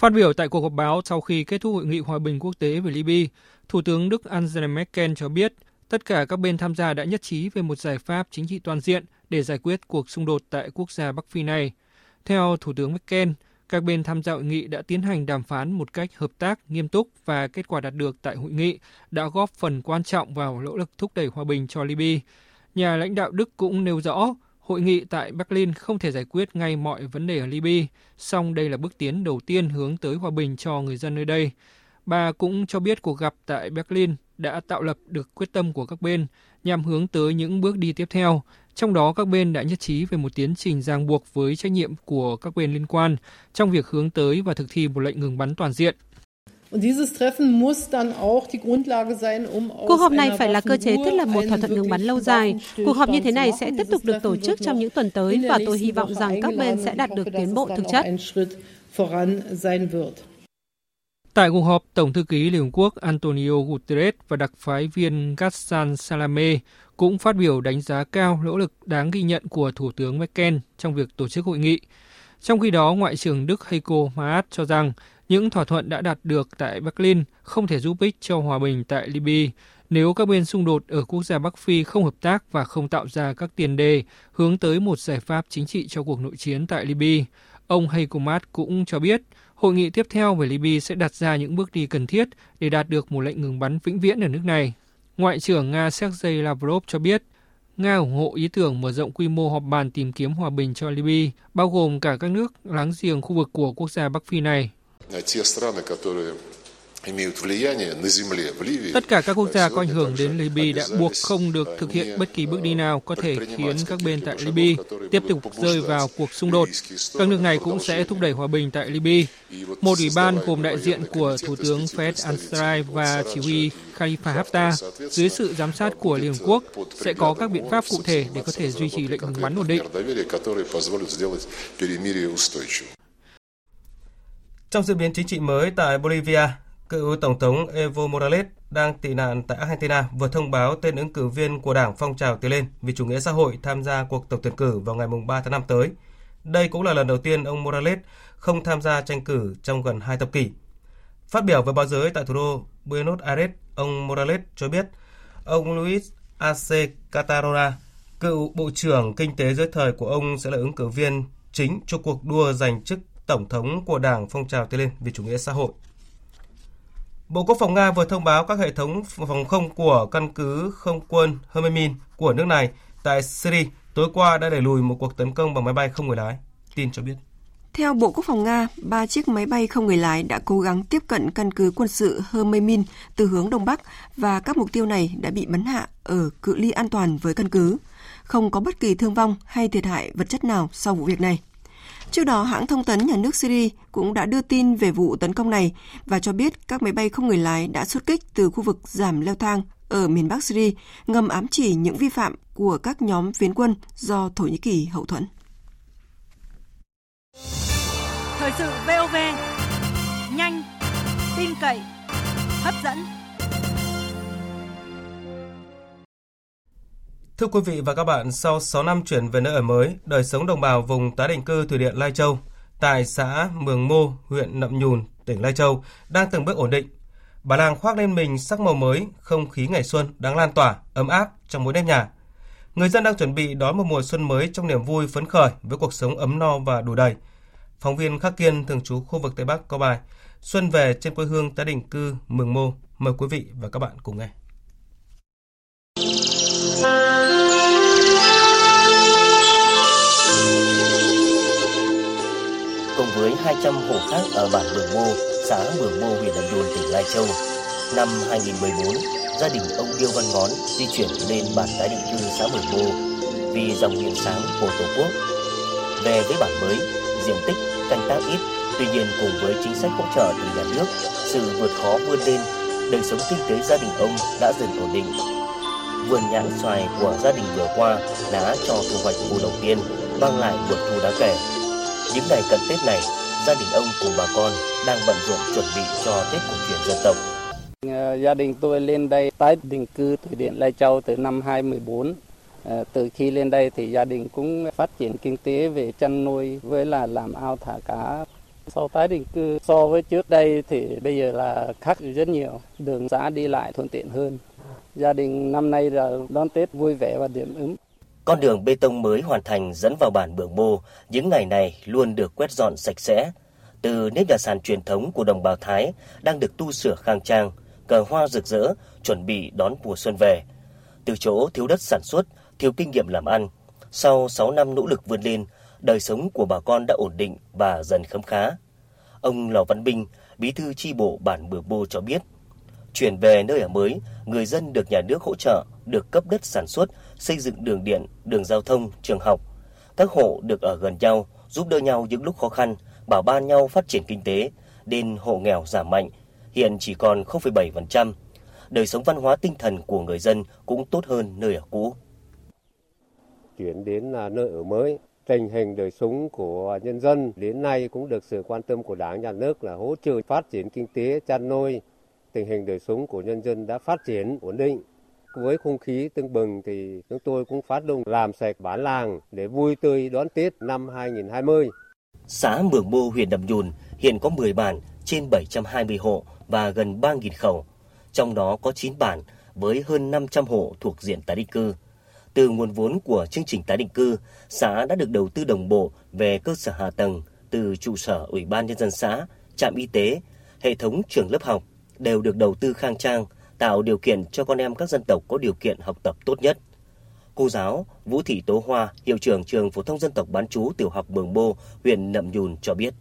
Phát biểu tại cuộc họp báo sau khi kết thúc hội nghị hòa bình quốc tế về Libya, Thủ tướng Đức Angela Merkel cho biết tất cả các bên tham gia đã nhất trí về một giải pháp chính trị toàn diện để giải quyết cuộc xung đột tại quốc gia Bắc Phi này. Theo Thủ tướng Merkel, các bên tham gia hội nghị đã tiến hành đàm phán một cách hợp tác, nghiêm túc và kết quả đạt được tại hội nghị đã góp phần quan trọng vào nỗ lực thúc đẩy hòa bình cho Libya. Nhà lãnh đạo Đức cũng nêu rõ hội nghị tại Berlin không thể giải quyết ngay mọi vấn đề ở Libya, song đây là bước tiến đầu tiên hướng tới hòa bình cho người dân nơi đây. Bà cũng cho biết cuộc gặp tại Berlin đã tạo lập được quyết tâm của các bên nhằm hướng tới những bước đi tiếp theo, trong đó các bên đã nhất trí về một tiến trình ràng buộc với trách nhiệm của các bên liên quan trong việc hướng tới và thực thi một lệnh ngừng bắn toàn diện. Cuộc họp này phải là cơ chế thiết lập một thỏa thuận ngừng bắn lâu dài. Cuộc họp như thế này sẽ tiếp tục được tổ chức trong những tuần tới và tôi hy vọng rằng các bên sẽ đạt được tiến bộ thực chất. Tại cuộc họp, Tổng thư ký Liên Hợp Quốc Antonio Guterres và đặc phái viên Ghassan Salame cũng phát biểu đánh giá cao nỗ lực đáng ghi nhận của Thủ tướng Merkel trong việc tổ chức hội nghị. Trong khi đó, Ngoại trưởng Đức Heiko Maas cho rằng những thỏa thuận đã đạt được tại Berlin không thể giúp ích cho hòa bình tại Libya nếu các bên xung đột ở quốc gia Bắc Phi không hợp tác và không tạo ra các tiền đề hướng tới một giải pháp chính trị cho cuộc nội chiến tại Libya. Ông Heiko Maas cũng cho biết hội nghị tiếp theo về Libya sẽ đặt ra những bước đi cần thiết để đạt được một lệnh ngừng bắn vĩnh viễn ở nước này. Ngoại trưởng Nga Sergei Lavrov cho biết Nga ủng hộ ý tưởng mở rộng quy mô họp bàn tìm kiếm hòa bình cho Libya, bao gồm cả các nước láng giềng khu vực của quốc gia Bắc Phi này. Tất cả các quốc gia có ảnh hưởng đến Libya đã buộc không được thực hiện bất kỳ bước đi nào có thể khiến các bên tại Libya tiếp tục rơi vào cuộc xung đột. Các nước này cũng sẽ thúc đẩy hòa bình tại Libya. Một ủy ban gồm đại diện của Thủ tướng Fayez al-Sarraj và chỉ huy Khalifa Haftar dưới sự giám sát của Liên Hợp Quốc sẽ có các biện pháp cụ thể để có thể duy trì lệnh ngừng bắn ổn định. Trong diễn biến chính trị mới tại Bolivia, cựu Tổng thống Evo Morales đang tị nạn tại Argentina vừa thông báo tên ứng cử viên của đảng phong trào Tiến lên vì chủ nghĩa xã hội tham gia cuộc tổng tuyển cử vào ngày 3 tháng 5 tới. Đây cũng là lần đầu tiên ông Morales không tham gia tranh cử trong gần 2 thập kỷ. Phát biểu với báo giới tại thủ đô Buenos Aires, ông Morales cho biết ông Luis Arce Catarora, cựu Bộ trưởng Kinh tế dưới thời của ông sẽ là ứng cử viên chính cho cuộc đua giành chức Tổng thống của đảng phong trào Tiến lên vì chủ nghĩa xã hội. Bộ Quốc phòng Nga vừa thông báo các hệ thống phòng không của căn cứ không quân Hermin của nước này tại Syria tối qua đã đẩy lùi một cuộc tấn công bằng máy bay không người lái. Tin cho biết. Theo Bộ Quốc phòng Nga, 3 chiếc máy bay không người lái đã cố gắng tiếp cận căn cứ quân sự Hermin từ hướng Đông Bắc và các mục tiêu này đã bị bắn hạ ở cự ly an toàn với căn cứ. Không có bất kỳ thương vong hay thiệt hại vật chất nào sau vụ việc này. Trước đó, hãng thông tấn nhà nước Syria cũng đã đưa tin về vụ tấn công này và cho biết các máy bay không người lái đã xuất kích từ khu vực giảm leo thang ở miền Bắc Syria, ngầm ám chỉ những vi phạm của các nhóm phiến quân do Thổ Nhĩ Kỳ hậu thuẫn. Thời sự VOV, nhanh, tin cậy, hấp dẫn. Thưa quý vị và các bạn, sau 6 năm chuyển về nơi ở mới, đời sống đồng bào vùng tái định cư thủy điện Lai Châu tại xã Mường Mô, huyện Nậm Nhùn, tỉnh Lai Châu đang từng bước ổn định. Bà làng khoác lên mình sắc màu mới, không khí ngày xuân đang lan tỏa, ấm áp trong mỗi nếp nhà. Người dân đang chuẩn bị đón một mùa xuân mới trong niềm vui phấn khởi với cuộc sống ấm no và đủ đầy. Phóng viên Khắc Kiên thường trú khu vực Tây Bắc có bài Xuân về trên quê hương tái định cư Mường Mô. Mời quý vị và các bạn cùng nghe. Cùng với 200 hộ khác ở bản Mường Mô, xã Mường Mô, huyện Nậm Nhùn, tỉnh Lai Châu, năm 2014, gia đình ông Điêu Văn Ngón di chuyển lên bản tái định cư xã Mường Mô vì dòng điện sáng của Tổ quốc. Về với bản mới, diện tích canh tác ít, tuy nhiên cùng với chính sách hỗ trợ từ nhà nước, sự vượt khó vươn lên, đời sống kinh tế gia đình ông đã dần ổn định. Vườn nhãn xoài của gia đình vừa qua đã cho thu hoạch vụ đầu tiên, mang lại nguồn thu đáng kể. Những ngày cận Tết này, gia đình ông cùng bà con đang bận rộn chuẩn bị cho Tết cổ truyền dân tộc. Gia đình tôi lên đây tái định cư thủy điện Lai Châu từ năm 2014. Từ khi lên đây thì gia đình cũng phát triển kinh tế về chăn nuôi với là làm ao thả cá. Sau tái định cư so với trước đây thì bây giờ là khác rất nhiều, đường xã đi lại thuận tiện hơn. Gia đình năm nay là đón Tết vui vẻ và đầm ấm. Con đường bê tông mới hoàn thành dẫn vào bản Mường Mô những ngày này luôn được quét dọn sạch sẽ. Từ nếp nhà sàn truyền thống của đồng bào Thái đang được tu sửa khang trang, cờ hoa rực rỡ, chuẩn bị đón mùa xuân về. Từ chỗ thiếu đất sản xuất, thiếu kinh nghiệm làm ăn, sau 6 năm nỗ lực vươn lên, đời sống của bà con đã ổn định và dần khấm khá. Ông Lò Văn Bình, bí thư chi bộ bản Mường Mô cho biết, chuyển về nơi ở mới, người dân được nhà nước hỗ trợ, được cấp đất sản xuất, xây dựng đường điện, đường giao thông, trường học. Các hộ được ở gần nhau, giúp đỡ nhau những lúc khó khăn, bảo ban nhau phát triển kinh tế, nên hộ nghèo giảm mạnh, hiện chỉ còn 0,7%. Đời sống văn hóa tinh thần của người dân cũng tốt hơn nơi ở cũ. Chuyển đến là nơi ở mới, tình hình đời sống của nhân dân đến nay cũng được sự quan tâm của Đảng, Nhà nước là hỗ trợ phát triển kinh tế, chăn nuôi. Tình hình đời sống của nhân dân đã phát triển ổn định. Với không khí tưng bừng thì chúng tôi cũng phát động làm sạch bản làng để vui tươi đón Tết năm 2020. Xã Mường Mô, huyện Nậm Nhùn hiện có 10 bản trên 720 hộ và gần 3.000 khẩu. Trong đó có 9 bản với hơn 500 hộ thuộc diện tái định cư. Từ nguồn vốn của chương trình tái định cư, xã đã được đầu tư đồng bộ về cơ sở hạ tầng từ trụ sở Ủy ban Nhân dân xã, trạm y tế, hệ thống trường lớp học đều được đầu tư khang trang, tạo điều kiện cho con em các dân tộc có điều kiện học tập tốt nhất. Cô giáo Vũ Thị Tố Hoa, hiệu trưởng trường phổ thông dân tộc bán trú tiểu học Mường Mô, huyện Nậm Nhùn cho biết.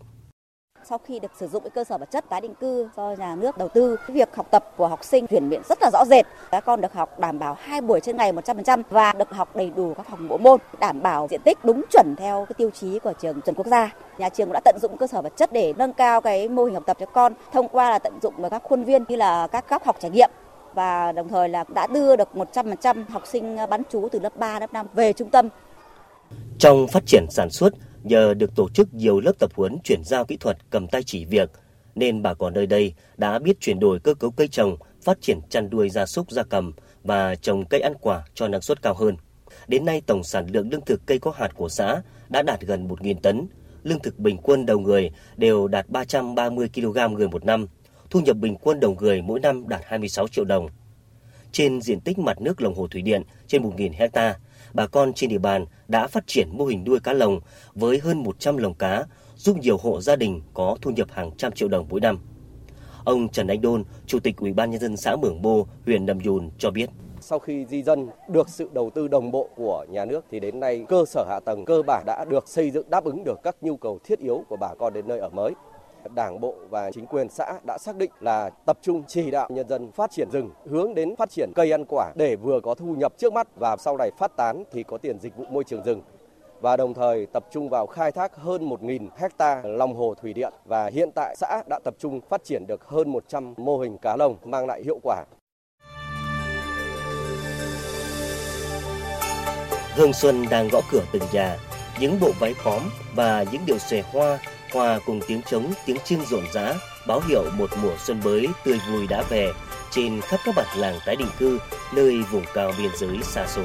Sau khi được sử dụng cái cơ sở vật chất tái định cư do nhà nước đầu tư, việc học tập của học sinh chuyển biến rất là rõ rệt. Các con được học đảm bảo 2 buổi trên ngày 100% và được học đầy đủ các phòng bộ môn, đảm bảo diện tích đúng chuẩn theo cái tiêu chí của trường chuẩn quốc gia. Nhà trường cũng đã tận dụng cơ sở vật chất để nâng cao cái mô hình học tập cho con thông qua là tận dụng vào các khuôn viên như là các góc học trải nghiệm. Và đồng thời là đã đưa được 100% học sinh bán trú từ lớp 3, lớp 5 về trung tâm. Trong phát triển sản xuất, nhờ được tổ chức nhiều lớp tập huấn chuyển giao kỹ thuật cầm tay chỉ việc, nên bà con nơi đây đã biết chuyển đổi cơ cấu cây trồng, phát triển chăn nuôi gia súc gia cầm và trồng cây ăn quả cho năng suất cao hơn. Đến nay, tổng sản lượng lương thực cây có hạt của xã đã đạt gần 1.000 tấn, lương thực bình quân đầu người đều đạt 330 kg người một năm, thu nhập bình quân đầu người mỗi năm đạt 26 triệu đồng. Trên diện tích mặt nước lòng hồ thủy điện trên 1.000 hectare, bà con trên địa bàn đã phát triển mô hình nuôi cá lồng với hơn 100 lồng cá, giúp nhiều hộ gia đình có thu nhập hàng trăm triệu đồng mỗi năm. Ông Trần Anh Đôn, Chủ tịch Ủy ban Nhân dân xã Mường Mô, huyện Nậm Nhùn cho biết. Sau khi di dân được sự đầu tư đồng bộ của nhà nước thì đến nay cơ sở hạ tầng cơ bản đã được xây dựng đáp ứng được các nhu cầu thiết yếu của bà con đến nơi ở mới. Đảng bộ và chính quyền xã đã xác định là tập trung chỉ đạo nhân dân phát triển rừng, hướng đến phát triển cây ăn quả để vừa có thu nhập trước mắt và sau này phát tán thì có tiền dịch vụ môi trường rừng. Và đồng thời tập trung vào khai thác hơn 1.000 hectare lòng hồ thủy điện và hiện tại xã đã tập trung phát triển được hơn 100 mô hình cá lồng mang lại hiệu quả. Hương xuân đang gõ cửa từng nhà, những bộ váy khóm và những điệu xòe hoa hòa cùng tiếng trống, tiếng chiêng rộn rã báo hiệu một mùa xuân mới tươi vui đã về trên khắp các bản làng tái định cư nơi vùng cao biên giới xa xôi.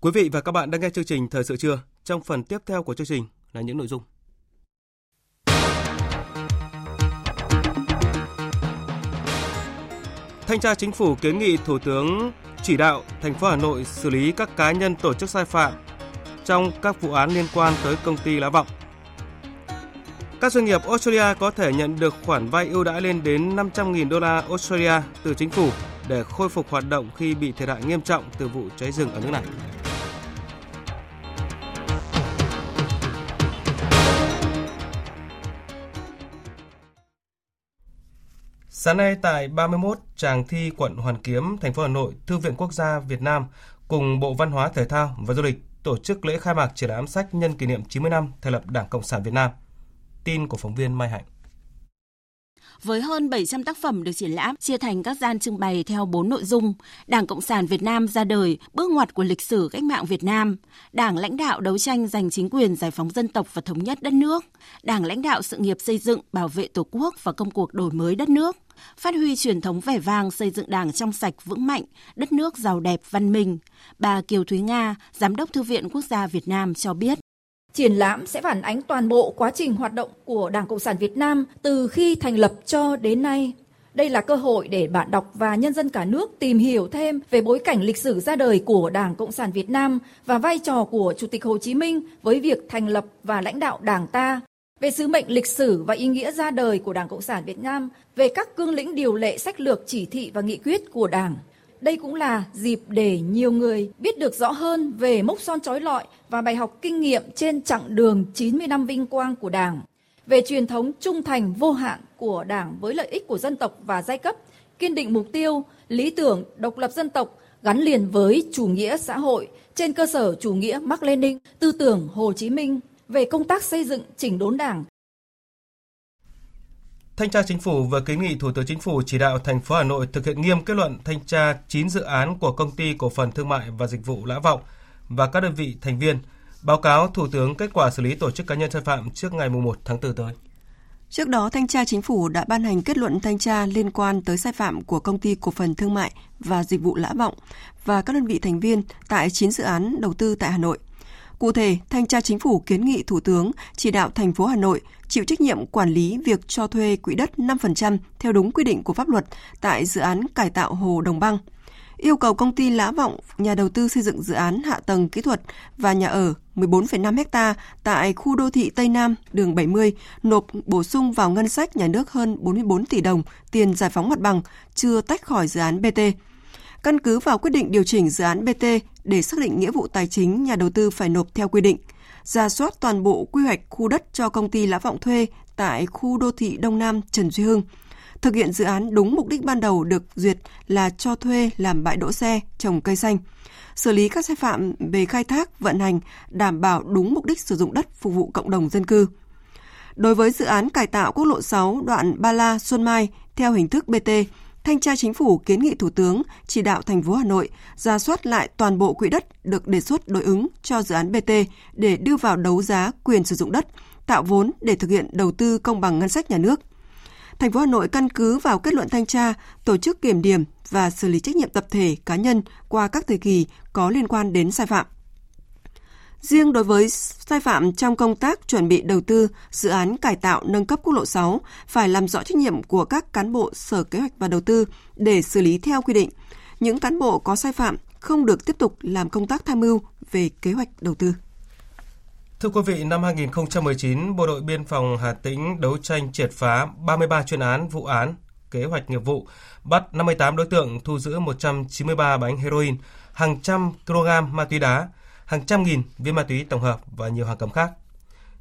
Quý vị và các bạn đang nghe chương trình Thời sự trưa. Trong phần tiếp theo của chương trình là những nội dung. Thanh tra Chính phủ kiến nghị Thủ tướng chỉ đạo thành phố Hà Nội xử lý các cá nhân tổ chức sai phạm trong các vụ án liên quan tới công ty Lá Vọng. Các doanh nghiệp Australia có thể nhận được khoản vay ưu đãi lên đến $500,000 Australia từ chính phủ để khôi phục hoạt động khi bị thiệt hại nghiêm trọng từ vụ cháy rừng ở nước này. Sáng nay tại 31 Tràng Thi, quận Hoàn Kiếm, thành phố Hà Nội, Thư viện Quốc gia Việt Nam cùng Bộ Văn hóa, Thể thao và Du lịch tổ chức lễ khai mạc triển lãm sách nhân kỷ niệm 90 năm thành lập Đảng Cộng sản Việt Nam. Tin của phóng viên Mai Hạnh. với hơn 700 tác phẩm được triển lãm chia thành các gian trưng bày theo 4 nội dung: Đảng Cộng sản Việt Nam ra đời, bước ngoặt của lịch sử cách mạng Việt Nam; Đảng lãnh đạo đấu tranh giành chính quyền, giải phóng dân tộc và thống nhất đất nước; Đảng lãnh đạo sự nghiệp xây dựng, bảo vệ Tổ quốc và công cuộc đổi mới đất nước; phát huy truyền thống vẻ vang xây dựng Đảng trong sạch vững mạnh, đất nước giàu đẹp văn minh. Bà Kiều Thúy Nga, Giám đốc Thư viện Quốc gia Việt Nam cho biết, triển lãm sẽ phản ánh toàn bộ quá trình hoạt động của Đảng Cộng sản Việt Nam từ khi thành lập cho đến nay. Đây là cơ hội để bạn đọc và nhân dân cả nước tìm hiểu thêm về bối cảnh lịch sử ra đời của Đảng Cộng sản Việt Nam và vai trò của Chủ tịch Hồ Chí Minh với việc thành lập và lãnh đạo Đảng ta, về sứ mệnh lịch sử và ý nghĩa ra đời của Đảng Cộng sản Việt Nam, về các cương lĩnh, điều lệ, sách lược, chỉ thị và nghị quyết của Đảng. Đây cũng là dịp để nhiều người biết được rõ hơn về mốc son chói lọi và bài học kinh nghiệm trên chặng đường 90 năm vinh quang của Đảng, về truyền thống trung thành vô hạn của Đảng với lợi ích của dân tộc và giai cấp, kiên định mục tiêu, lý tưởng độc lập dân tộc gắn liền với chủ nghĩa xã hội trên cơ sở chủ nghĩa Mác Lênin, tư tưởng Hồ Chí Minh, về công tác xây dựng chỉnh đốn Đảng. Thanh tra Chính phủ vừa kiến nghị Thủ tướng Chính phủ chỉ đạo thành phố Hà Nội thực hiện nghiêm kết luận thanh tra 9 dự án của Công ty Cổ phần Thương mại và Dịch vụ Lã Vọng và các đơn vị thành viên, báo cáo Thủ tướng kết quả xử lý tổ chức cá nhân sai phạm trước ngày 1 tháng 4 tới. Trước đó, Thanh tra Chính phủ đã ban hành kết luận thanh tra liên quan tới sai phạm của Công ty Cổ phần Thương mại và Dịch vụ Lã Vọng và các đơn vị thành viên tại 9 dự án đầu tư tại Hà Nội. Cụ thể, Thanh tra Chính phủ kiến nghị Thủ tướng chỉ đạo thành phố Hà Nội chịu trách nhiệm quản lý việc cho thuê quỹ đất 5% theo đúng quy định của pháp luật tại dự án cải tạo Hồ Đồng Băng. Yêu cầu Công ty Lã Vọng, nhà đầu tư xây dựng dự án hạ tầng kỹ thuật và nhà ở 14,5 ha tại khu đô thị Tây Nam, đường 70, nộp bổ sung vào ngân sách nhà nước hơn 44 tỷ đồng tiền giải phóng mặt bằng, chưa tách khỏi dự án BT. Căn cứ vào quyết định điều chỉnh dự án BT để xác định nghĩa vụ tài chính nhà đầu tư phải nộp theo quy định, rà soát toàn bộ quy hoạch khu đất cho Công ty Lã Vọng thuê tại khu đô thị Đông Nam Trần Duy Hưng, thực hiện dự án đúng mục đích ban đầu được duyệt là cho thuê làm bãi đỗ xe, trồng cây xanh, xử lý các sai phạm về khai thác, vận hành, đảm bảo đúng mục đích sử dụng đất phục vụ cộng đồng dân cư. Đối với dự án cải tạo quốc lộ 6 đoạn Ba La - Xuân Mai theo hình thức BT, Thanh tra Chính phủ kiến nghị Thủ tướng chỉ đạo thành phố Hà Nội rà soát lại toàn bộ quỹ đất được đề xuất đối ứng cho dự án BT để đưa vào đấu giá quyền sử dụng đất, tạo vốn để thực hiện đầu tư công bằng ngân sách nhà nước. Thành phố Hà Nội căn cứ vào kết luận thanh tra, tổ chức kiểm điểm và xử lý trách nhiệm tập thể, cá nhân qua các thời kỳ có liên quan đến sai phạm. Riêng đối với sai phạm trong công tác chuẩn bị đầu tư dự án cải tạo nâng cấp quốc lộ 6, phải làm rõ trách nhiệm của các cán bộ Sở Kế hoạch và Đầu tư để xử lý theo quy định. Những cán bộ có sai phạm không được tiếp tục làm công tác tham mưu về kế hoạch đầu tư. Thưa quý vị, năm 2019, Bộ đội Biên phòng Hà Tĩnh đấu tranh triệt phá 33 chuyên án, vụ án, kế hoạch nghiệp vụ, bắt 58 đối tượng, thu giữ 193 bánh heroin, hàng trăm kg ma túy đá, hàng trăm nghìn viên ma túy tổng hợp và nhiều hàng cấm khác.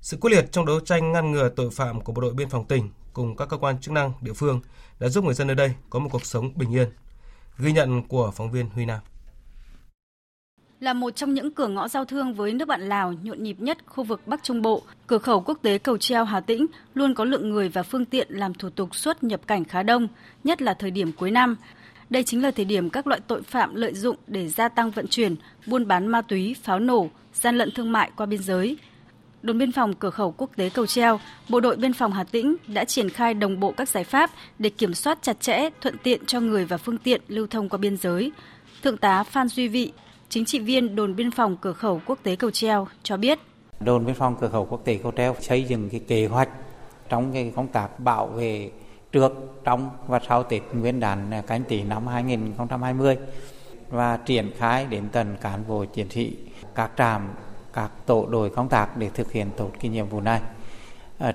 Sự quyết liệt trong đấu tranh ngăn ngừa tội phạm của Bộ đội Biên phòng tỉnh cùng các cơ quan chức năng địa phương đã giúp người dân nơi đây có một cuộc sống bình yên. Ghi nhận của phóng viên Huy Nam. Là một trong những cửa ngõ giao thương với nước bạn Lào nhộn nhịp nhất khu vực Bắc Trung Bộ, cửa khẩu quốc tế Cầu Treo Hà Tĩnh luôn có lượng người và phương tiện làm thủ tục xuất nhập cảnh khá đông, nhất là thời điểm cuối năm. Đây chính là thời điểm các loại tội phạm lợi dụng để gia tăng vận chuyển, buôn bán ma túy, pháo nổ, gian lận thương mại qua biên giới. Đồn biên phòng cửa khẩu quốc tế Cầu Treo, Bộ đội Biên phòng Hà Tĩnh đã triển khai đồng bộ các giải pháp để kiểm soát chặt chẽ, thuận tiện cho người và phương tiện lưu thông qua biên giới. Thượng tá Phan Duy Vị, chính trị viên đồn biên phòng cửa khẩu quốc tế Cầu Treo cho biết. Đồn biên phòng cửa khẩu quốc tế Cầu Treo xây dựng cái kế hoạch trong cái công tác bảo vệ trước, trong và sau Tết Nguyên đán Canh Tý năm 2020 và triển khai đến tận cán bộ chiến sĩ, các trạm, các tổ đội công tác để thực hiện tốt cái nhiệm vụ này.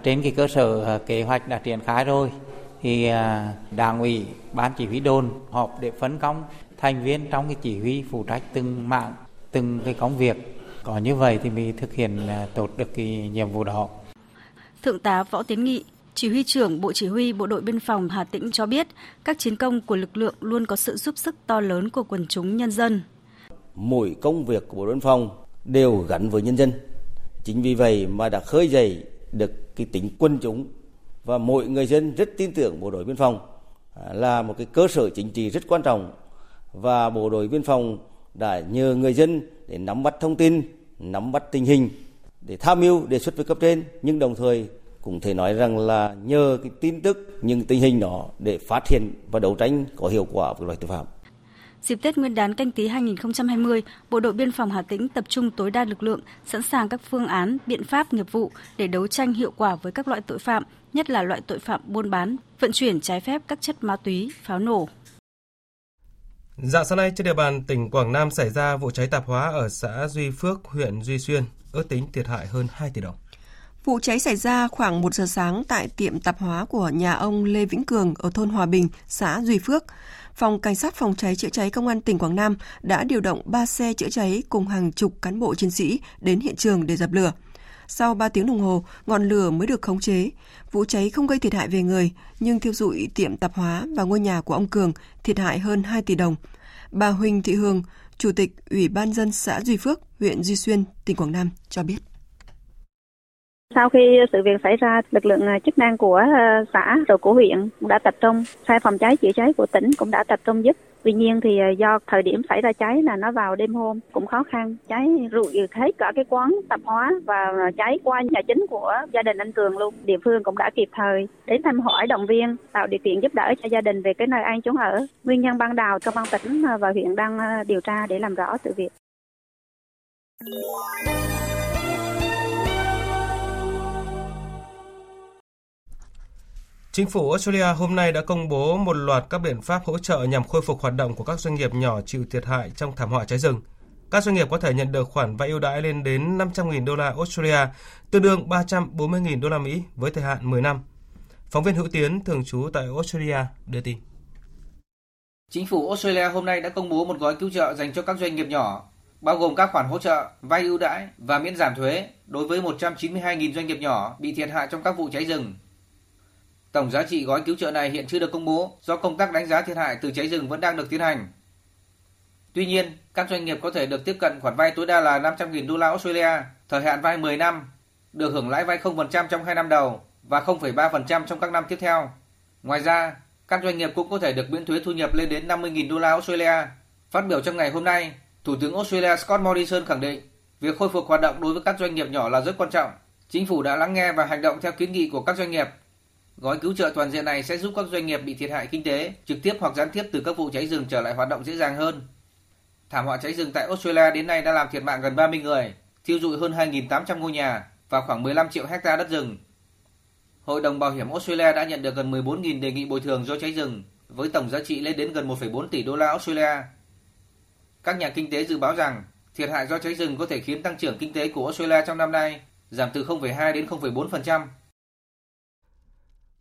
Trên cái cơ sở kế hoạch đã triển khai rồi thì Đảng ủy, Ban chỉ huy đồn họp để phân công thành viên trong cái chỉ huy phụ trách từng mảng, từng cái công việc. Có như vậy thì mới thực hiện tốt được cái nhiệm vụ đó. Thượng tá Võ Tiến Nghị, Chỉ huy trưởng Bộ Chỉ huy Bộ đội Biên phòng Hà Tĩnh cho biết, các chiến công của lực lượng luôn có sự giúp sức to lớn của quần chúng nhân dân. Mỗi công việc của Bộ đội Biên phòng đều gắn với nhân dân. Chính vì vậy mà đã khơi dậy được cái tính quần chúng và mỗi người dân rất tin tưởng bộ đội biên phòng là một cái cơ sở chính trị rất quan trọng, và bộ đội biên phòng đã nhờ người dân để nắm bắt thông tin, nắm bắt tình hình để tham mưu đề xuất với cấp trên, nhưng đồng thời cũng thể nói rằng là nhờ cái tin tức, những tình hình đó để phát hiện và đấu tranh có hiệu quả với loại tội phạm. Dịp Tết Nguyên đán Canh Tí 2020, Bộ đội Biên phòng Hà Tĩnh tập trung tối đa lực lượng, sẵn sàng các phương án, biện pháp nghiệp vụ để đấu tranh hiệu quả với các loại tội phạm, nhất là loại tội phạm buôn bán, vận chuyển trái phép các chất ma túy, pháo nổ. Dạng sáng nay trên địa bàn tỉnh Quảng Nam xảy ra vụ cháy tạp hóa ở xã Duy Phước, huyện Duy Xuyên, ước tính thiệt hại hơn 2 tỷ đồng. Vụ cháy xảy ra khoảng 1 giờ sáng tại tiệm tạp hóa của nhà ông Lê Vĩnh Cường ở thôn Hòa Bình, xã Duy Phước. Phòng Cảnh sát Phòng cháy chữa cháy Công an tỉnh Quảng Nam đã điều động 3 xe chữa cháy cùng hàng chục cán bộ chiến sĩ đến hiện trường để dập lửa. Sau 3 tiếng đồng hồ, ngọn lửa mới được khống chế. Vụ cháy không gây thiệt hại về người, nhưng thiêu rụi tiệm tạp hóa và ngôi nhà của ông Cường, thiệt hại hơn 2 tỷ đồng. Bà Huỳnh Thị Hương, Chủ tịch Ủy ban nhân dân xã Duy Phước, huyện Duy Xuyên, tỉnh Quảng Nam cho biết. Sau khi sự việc xảy ra, lực lượng chức năng của xã rồi của huyện cũng đã tập trung, xe phòng cháy chữa cháy của tỉnh cũng đã tập trung giúp. Tuy nhiên thì do thời điểm xảy ra cháy là nó vào đêm hôm cũng khó khăn, cháy rụi hết cả cái quán tạp hóa và cháy qua nhà chính của gia đình anh Cường luôn. Địa phương cũng đã kịp thời đến thăm hỏi, động viên, tạo điều kiện giúp đỡ cho gia đình về cái nơi ăn trốn ở. Nguyên nhân ban đầu công an tỉnh và huyện đang điều tra để làm rõ sự việc. Chính phủ Australia hôm nay đã công bố một loạt các biện pháp hỗ trợ nhằm khôi phục hoạt động của các doanh nghiệp nhỏ chịu thiệt hại trong thảm họa cháy rừng. Các doanh nghiệp có thể nhận được khoản vay ưu đãi lên đến $500,000 Australia, tương đương $340,000 Mỹ với thời hạn 10 năm. Phóng viên Hữu Tiến thường trú tại Australia đưa tin. Chính phủ Australia hôm nay đã công bố một gói cứu trợ dành cho các doanh nghiệp nhỏ, bao gồm các khoản hỗ trợ, vay ưu đãi và miễn giảm thuế đối với 192.000 doanh nghiệp nhỏ bị thiệt hại trong các vụ cháy rừng. Tổng giá trị gói cứu trợ này hiện chưa được công bố do công tác đánh giá thiệt hại từ cháy rừng vẫn đang được tiến hành. Tuy nhiên, các doanh nghiệp có thể được tiếp cận khoản vay tối đa là $500,000 Australia, thời hạn vay 10 năm, được hưởng lãi vay 0% trong 2 năm đầu và 0,3% trong các năm tiếp theo. Ngoài ra, các doanh nghiệp cũng có thể được miễn thuế thu nhập lên đến $50,000 Australia. Phát biểu trong ngày hôm nay, Thủ tướng Australia Scott Morrison khẳng định việc khôi phục hoạt động đối với các doanh nghiệp nhỏ là rất quan trọng. Chính phủ đã lắng nghe và hành động theo kiến nghị của các doanh nghiệp. Gói cứu trợ toàn diện này sẽ giúp các doanh nghiệp bị thiệt hại kinh tế trực tiếp hoặc gián tiếp từ các vụ cháy rừng trở lại hoạt động dễ dàng hơn. Thảm họa cháy rừng tại Australia đến nay đã làm thiệt mạng gần 30 người, thiêu rụi hơn 2.800 ngôi nhà và khoảng 15 triệu hectare đất rừng. Hội đồng Bảo hiểm Australia đã nhận được gần 14.000 đề nghị bồi thường do cháy rừng với tổng giá trị lên đến gần $1,4 tỷ Australia. Các nhà kinh tế dự báo rằng thiệt hại do cháy rừng có thể khiến tăng trưởng kinh tế của Australia trong năm nay giảm từ 0,2 đến 0,4%.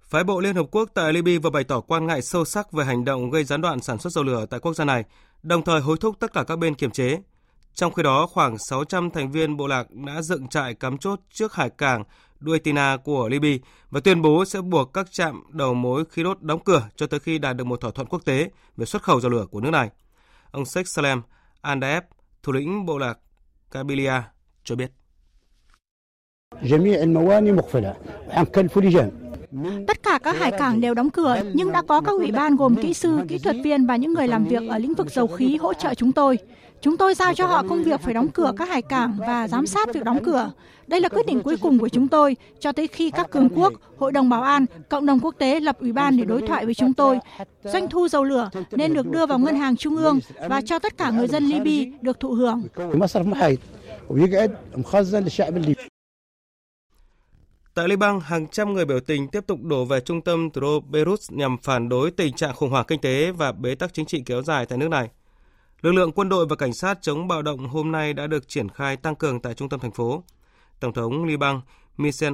Phái bộ Liên Hợp Quốc tại Libya vừa bày tỏ quan ngại sâu sắc về hành động gây gián đoạn sản xuất dầu lửa tại quốc gia này, đồng thời hối thúc tất cả các bên kiềm chế. Trong khi đó, khoảng 600 thành viên bộ lạc đã dựng trại cắm chốt trước hải cảng Dueitina của Libya và tuyên bố sẽ buộc các trạm đầu mối khí đốt đóng cửa cho tới khi đạt được một thỏa thuận quốc tế về xuất khẩu dầu lửa của nước này. Ông Sheikh Salem Al-Daeb, thủ lĩnh bộ lạc Kabylia, cho biết. Tất cả các hải cảng đều đóng cửa, nhưng đã có các ủy ban gồm kỹ sư, kỹ thuật viên và những người làm việc ở lĩnh vực dầu khí hỗ trợ chúng tôi. Chúng tôi giao cho họ công việc phải đóng cửa các hải cảng và giám sát việc đóng cửa. Đây là quyết định cuối cùng của chúng tôi, cho tới khi các cường quốc, Hội đồng Bảo an, cộng đồng quốc tế lập ủy ban để đối thoại với chúng tôi. Doanh thu dầu lửa nên được đưa vào ngân hàng trung ương và cho tất cả người dân Libya được thụ hưởng. Tại Liban, hàng trăm người biểu tình tiếp tục đổ về trung tâm thủ đô Beirut nhằm phản đối tình trạng khủng hoảng kinh tế và bế tắc chính trị kéo dài tại nước này. Lực lượng quân đội và cảnh sát chống bạo động hôm nay đã được triển khai tăng cường tại trung tâm thành phố. Tổng thống Liban Michel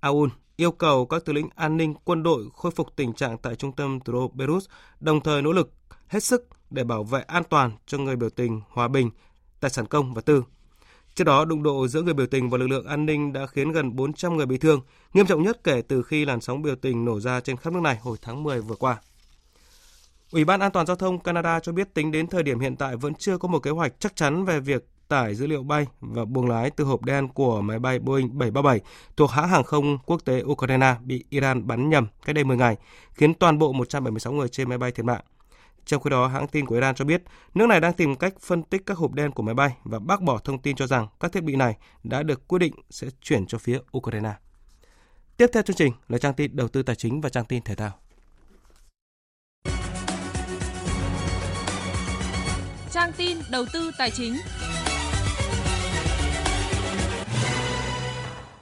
Aoun yêu cầu các tướng lĩnh an ninh quân đội khôi phục tình trạng tại trung tâm thủ đô Beirut, đồng thời nỗ lực hết sức để bảo vệ an toàn cho người biểu tình, hòa bình, tài sản công và tư. Trước đó, đụng độ giữa người biểu tình và lực lượng an ninh đã khiến gần 400 người bị thương, nghiêm trọng nhất kể từ khi làn sóng biểu tình nổ ra trên khắp nước này hồi tháng 10 vừa qua. Ủy ban An toàn Giao thông Canada cho biết tính đến thời điểm hiện tại vẫn chưa có một kế hoạch chắc chắn về việc tải dữ liệu bay và buồng lái từ hộp đen của máy bay Boeing 737 thuộc hãng hàng không quốc tế Ukraine bị Iran bắn nhầm cách đây 10 ngày, khiến toàn bộ 176 người trên máy bay thiệt mạng. Trong khi đó, hãng tin của Iran cho biết nước này đang tìm cách phân tích các hộp đen của máy bay và bác bỏ thông tin cho rằng các thiết bị này đã được quyết định sẽ chuyển cho phía Ukraine. Tiếp theo chương trình là trang tin đầu tư tài chính và trang tin thể thao. Trang tin đầu tư tài chính.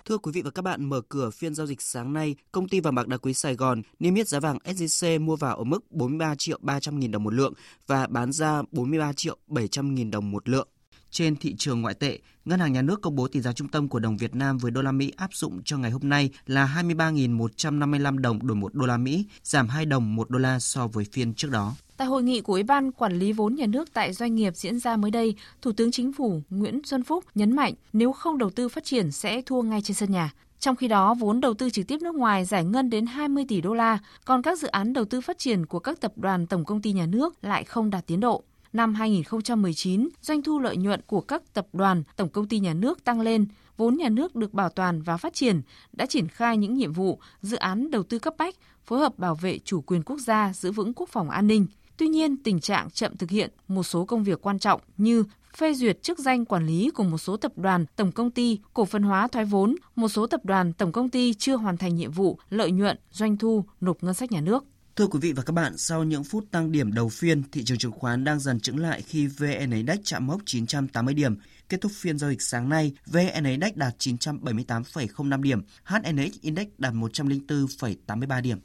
Thưa quý vị và các bạn, mở cửa phiên giao dịch sáng nay, công ty vàng bạc đá quý Sài Gòn niêm yết giá vàng SJC mua vào ở mức 43.300.000 đồng một lượng và bán ra 43.700.000 đồng một lượng. Trên thị trường ngoại tệ, Ngân hàng Nhà nước công bố tỷ giá trung tâm của đồng Việt Nam với đô la Mỹ áp dụng cho ngày hôm nay là 23.155 đồng đổi 1 đô la Mỹ, giảm 2 đồng 1 đô la so với phiên trước đó. Tại hội nghị của Ủy ban Quản lý vốn nhà nước tại doanh nghiệp diễn ra mới đây, Thủ tướng Chính phủ Nguyễn Xuân Phúc nhấn mạnh nếu không đầu tư phát triển sẽ thua ngay trên sân nhà. Trong khi đó, vốn đầu tư trực tiếp nước ngoài giải ngân đến 20 tỷ đô la, còn các dự án đầu tư phát triển của các tập đoàn tổng công ty nhà nước lại không đạt tiến độ. Năm 2019, doanh thu lợi nhuận của các tập đoàn tổng công ty nhà nước tăng lên, vốn nhà nước được bảo toàn và phát triển, đã triển khai những nhiệm vụ, dự án đầu tư cấp bách, phối hợp bảo vệ chủ quyền quốc gia, giữ vững quốc phòng an ninh. Tuy nhiên, tình trạng chậm thực hiện một số công việc quan trọng như phê duyệt chức danh quản lý của một số tập đoàn, tổng công ty, cổ phần hóa thoái vốn, một số tập đoàn, tổng công ty chưa hoàn thành nhiệm vụ, lợi nhuận, doanh thu, nộp ngân sách nhà nước. Thưa quý vị và các bạn, sau những phút tăng điểm đầu phiên, thị trường chứng khoán đang dần chững lại khi VN Index chạm mốc 980 điểm. Kết thúc phiên giao dịch sáng nay, VN Index đạt 978,05 điểm, HNX Index đạt 104,83 điểm.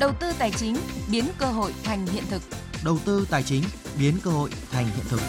Đầu tư tài chính biến cơ hội thành hiện thực. Đầu tư tài chính biến cơ hội thành hiện thực.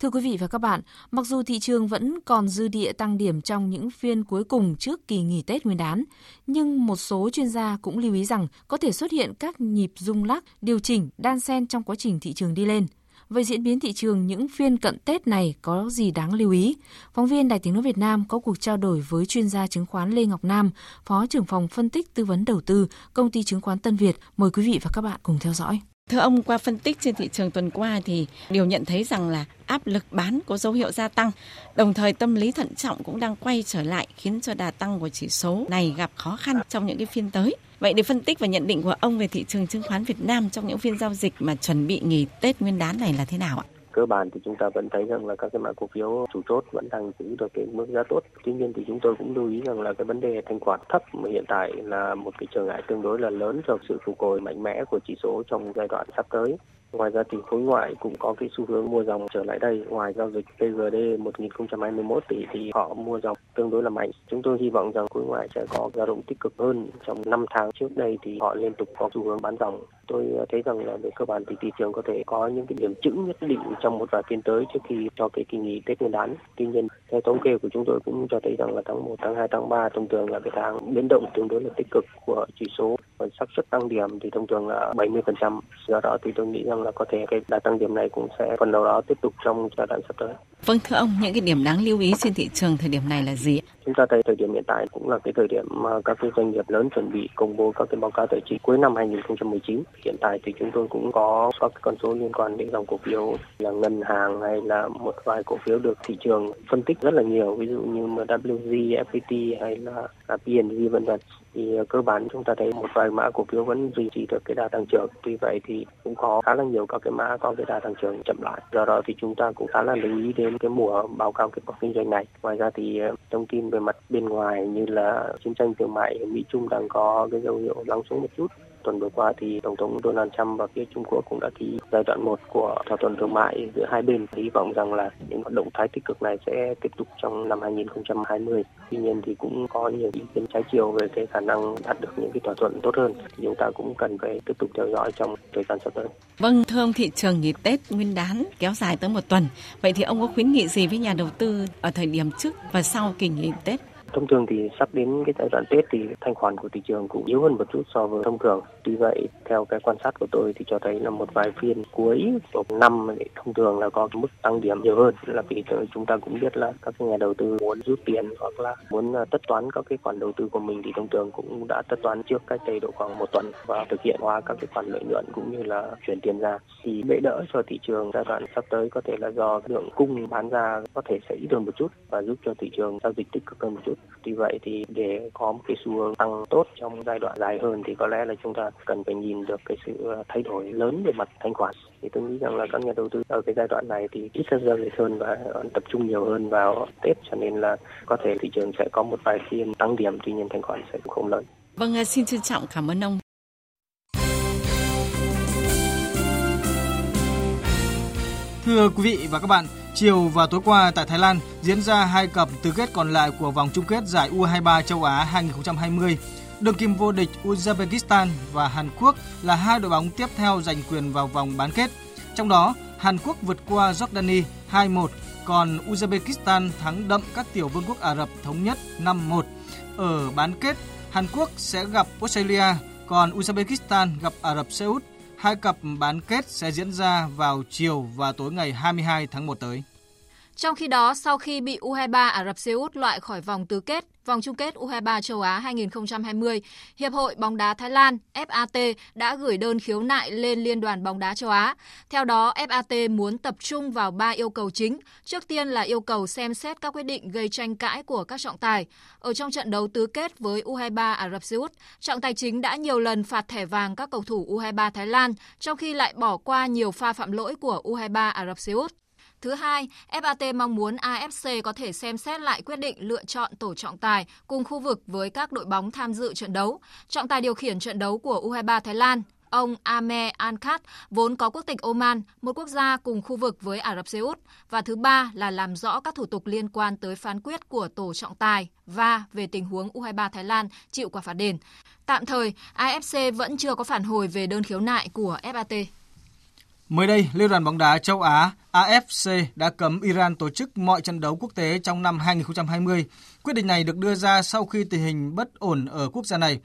Thưa quý vị và các bạn, mặc dù thị trường vẫn còn dư địa tăng điểm trong những phiên cuối cùng trước kỳ nghỉ Tết Nguyên đán, nhưng một số chuyên gia cũng lưu ý rằng có thể xuất hiện các nhịp rung lắc, điều chỉnh, đan xen trong quá trình thị trường đi lên. Vậy diễn biến thị trường những phiên cận Tết này có gì đáng lưu ý? Phóng viên Đài Tiếng Nói Việt Nam có cuộc trao đổi với chuyên gia chứng khoán Lê Ngọc Nam, Phó trưởng phòng phân tích tư vấn đầu tư, Công ty chứng khoán Tân Việt. Mời quý vị và các bạn cùng theo dõi. Thưa ông, qua phân tích trên thị trường tuần qua thì điều nhận thấy rằng là áp lực bán có dấu hiệu gia tăng, đồng thời tâm lý thận trọng cũng đang quay trở lại khiến cho đà tăng của chỉ số này gặp khó khăn trong những cái phiên tới. Vậy để phân tích và nhận định của ông về thị trường chứng khoán Việt Nam trong những phiên giao dịch mà chuẩn bị nghỉ Tết Nguyên đán này là thế nào ạ? Cơ bản thì chúng ta vẫn thấy rằng là các cái mã cổ phiếu chủ chốt vẫn đang giữ được cái mức giá tốt. Tuy nhiên thì chúng tôi cũng lưu ý rằng là cái vấn đề thanh khoản thấp hiện tại là một cái trở ngại tương đối là lớn cho sự phục hồi mạnh mẽ của chỉ số trong giai đoạn sắp tới. Ngoài ra thì khối ngoại cũng có cái xu hướng mua dòng trở lại đây. Ngoài giao dịch PGD 1021 tỷ thì họ mua dòng tương đối là mạnh. Chúng tôi hy vọng rằng khối ngoại sẽ có dao động tích cực hơn. Trong 5 tháng trước đây thì họ liên tục có xu hướng bán dòng. Tôi thấy rằng là về cơ bản thì thị trường có thể có những cái điểm chững nhất định trong một vài phiên tới trước khi cho cái kỳ nghỉ Tết Nguyên đán. Tuy nhiên theo thống kê của chúng tôi cũng cho thấy rằng là tháng 1, tháng 2, tháng 3 thông thường là cái tháng biến động tương đối là tích cực của chỉ số. Còn xác suất tăng điểm thì thông thường là 70%. Do đó thì tôi nghĩ rằng là có thể cái đà tăng điểm này cũng sẽ phần đầu đó tiếp tục trong giai đoạn sắp tới. Vâng, thưa ông, những cái điểm đáng lưu ý trên thị trường thời điểm này là gì? Chúng ta thấy thời điểm hiện tại cũng là cái thời điểm mà các cái doanh nghiệp lớn chuẩn bị công bố các cái báo cáo tài chính cuối năm 2019. Hiện tại thì chúng tôi cũng có các con số liên quan đến dòng cổ phiếu là ngân hàng hay là một vài cổ phiếu được thị trường phân tích rất là nhiều, ví dụ như MWG, FPT hay là PNG vân vân. Thì cơ bản chúng ta thấy một vài mã cổ phiếu vẫn duy trì được cái đà tăng trưởng. Tuy vậy thì cũng có khá là nhiều các cái mã có cái đà tăng trưởng chậm lại. Do đó thì chúng ta cũng khá là lưu ý đến cái mùa báo cáo kết quả kinh doanh này. Ngoài ra thì thông tin về mặt bên ngoài như là chiến tranh thương mại Mỹ Trung đang có cái dấu hiệu lắng xuống một chút. Tuần vừa qua thì Tổng thống Donald Trump và phía Trung Quốc cũng đã ký giai đoạn 1 của thỏa thuận thương mại giữa hai bên. Hy vọng rằng là những động thái tích cực này sẽ tiếp tục trong năm 2020. Tuy nhiên thì cũng có nhiều ý kiến trái chiều về cái khả năng đạt được những cái thỏa thuận tốt hơn. Thì chúng ta cũng cần phải tiếp tục theo dõi trong thời gian sắp tới. Vâng, thưa ông, thị trường nghỉ Tết Nguyên đán kéo dài tới một tuần. Vậy thì ông có khuyến nghị gì với nhà đầu tư ở thời điểm trước và sau kỳ nghỉ Tết? Thông thường thì sắp đến cái giai đoạn Tết thì thanh khoản của thị trường cũng yếu hơn một chút so với thông thường. Tuy vậy, theo cái quan sát của tôi thì cho thấy là một vài phiên cuối của năm thông thường là có mức tăng điểm nhiều hơn, là vì chúng ta cũng biết là các nhà đầu tư muốn rút tiền hoặc là muốn tất toán các cái khoản đầu tư của mình thì thông thường cũng đã tất toán trước cách đây độ khoảng 1 tuần và thực hiện hóa các cái khoản lợi nhuận cũng như là chuyển tiền ra, thì bệ đỡ cho thị trường giai đoạn sắp tới có thể là do lượng cung bán ra có thể sẽ ít hơn một chút và giúp cho thị trường giao dịch tích cực hơn một chút. Tuy vậy thì để có một cái xu hướng tăng tốt trong giai đoạn dài hơn thì có lẽ là chúng ta cần phải nhìn được cái sự thay đổi lớn về mặt thanh khoản. Thì tôi nghĩ rằng là các nhà đầu tư ở cái giai đoạn này thì ít giao dịch hơn và tập trung nhiều hơn vào Tết, cho nên là có thể thị trường sẽ có một vài phiên tăng điểm, tuy nhiên thanh khoản sẽ không lớn. Vâng, xin trân trọng cảm ơn ông. Thưa quý vị và các bạn, chiều và tối qua tại Thái Lan diễn ra 2 cặp tứ kết còn lại của vòng chung kết giải U23 châu Á 2020. Đương kim vô địch Uzbekistan và Hàn Quốc là 2 đội bóng tiếp theo giành quyền vào vòng bán kết. Trong đó, Hàn Quốc vượt qua Jordani 2-1, còn Uzbekistan thắng đậm các tiểu vương quốc Ả Rập Thống Nhất 5-1. Ở bán kết, Hàn Quốc sẽ gặp Australia, còn Uzbekistan gặp Ả Rập Xê Út. 2 cặp bán kết sẽ diễn ra vào chiều và tối ngày 22 tháng 1 tới. Trong khi đó, sau khi bị U23 Ả Rập Xê Út loại khỏi vòng tứ kết, vòng chung kết U23 châu Á 2020, Hiệp hội bóng đá Thái Lan FAT đã gửi đơn khiếu nại lên Liên đoàn bóng đá châu Á. Theo đó, FAT muốn tập trung vào 3 yêu cầu chính. Trước tiên là yêu cầu xem xét các quyết định gây tranh cãi của các trọng tài. Ở trong trận đấu tứ kết với U23 Ả Rập Xê Út, trọng tài chính đã nhiều lần phạt thẻ vàng các cầu thủ U23 Thái Lan, trong khi lại bỏ qua nhiều pha phạm lỗi của U23 Ả Rập Xê Út. Thứ hai, FAT mong muốn AFC có thể xem xét lại quyết định lựa chọn tổ trọng tài cùng khu vực với các đội bóng tham dự trận đấu. Trọng tài điều khiển trận đấu của U23 Thái Lan, ông Amir Ankat, vốn có quốc tịch Oman, một quốc gia cùng khu vực với Ả Rập Xê Út. Và thứ ba là làm rõ các thủ tục liên quan tới phán quyết của tổ trọng tài và về tình huống U23 Thái Lan chịu quả phạt đền. Tạm thời, AFC vẫn chưa có phản hồi về đơn khiếu nại của FAT. Mới đây, Liên đoàn bóng đá châu Á AFC đã cấm Iran tổ chức mọi trận đấu quốc tế trong năm 2020. Quyết định này được đưa ra sau khi tình hình bất ổn ở quốc gia này.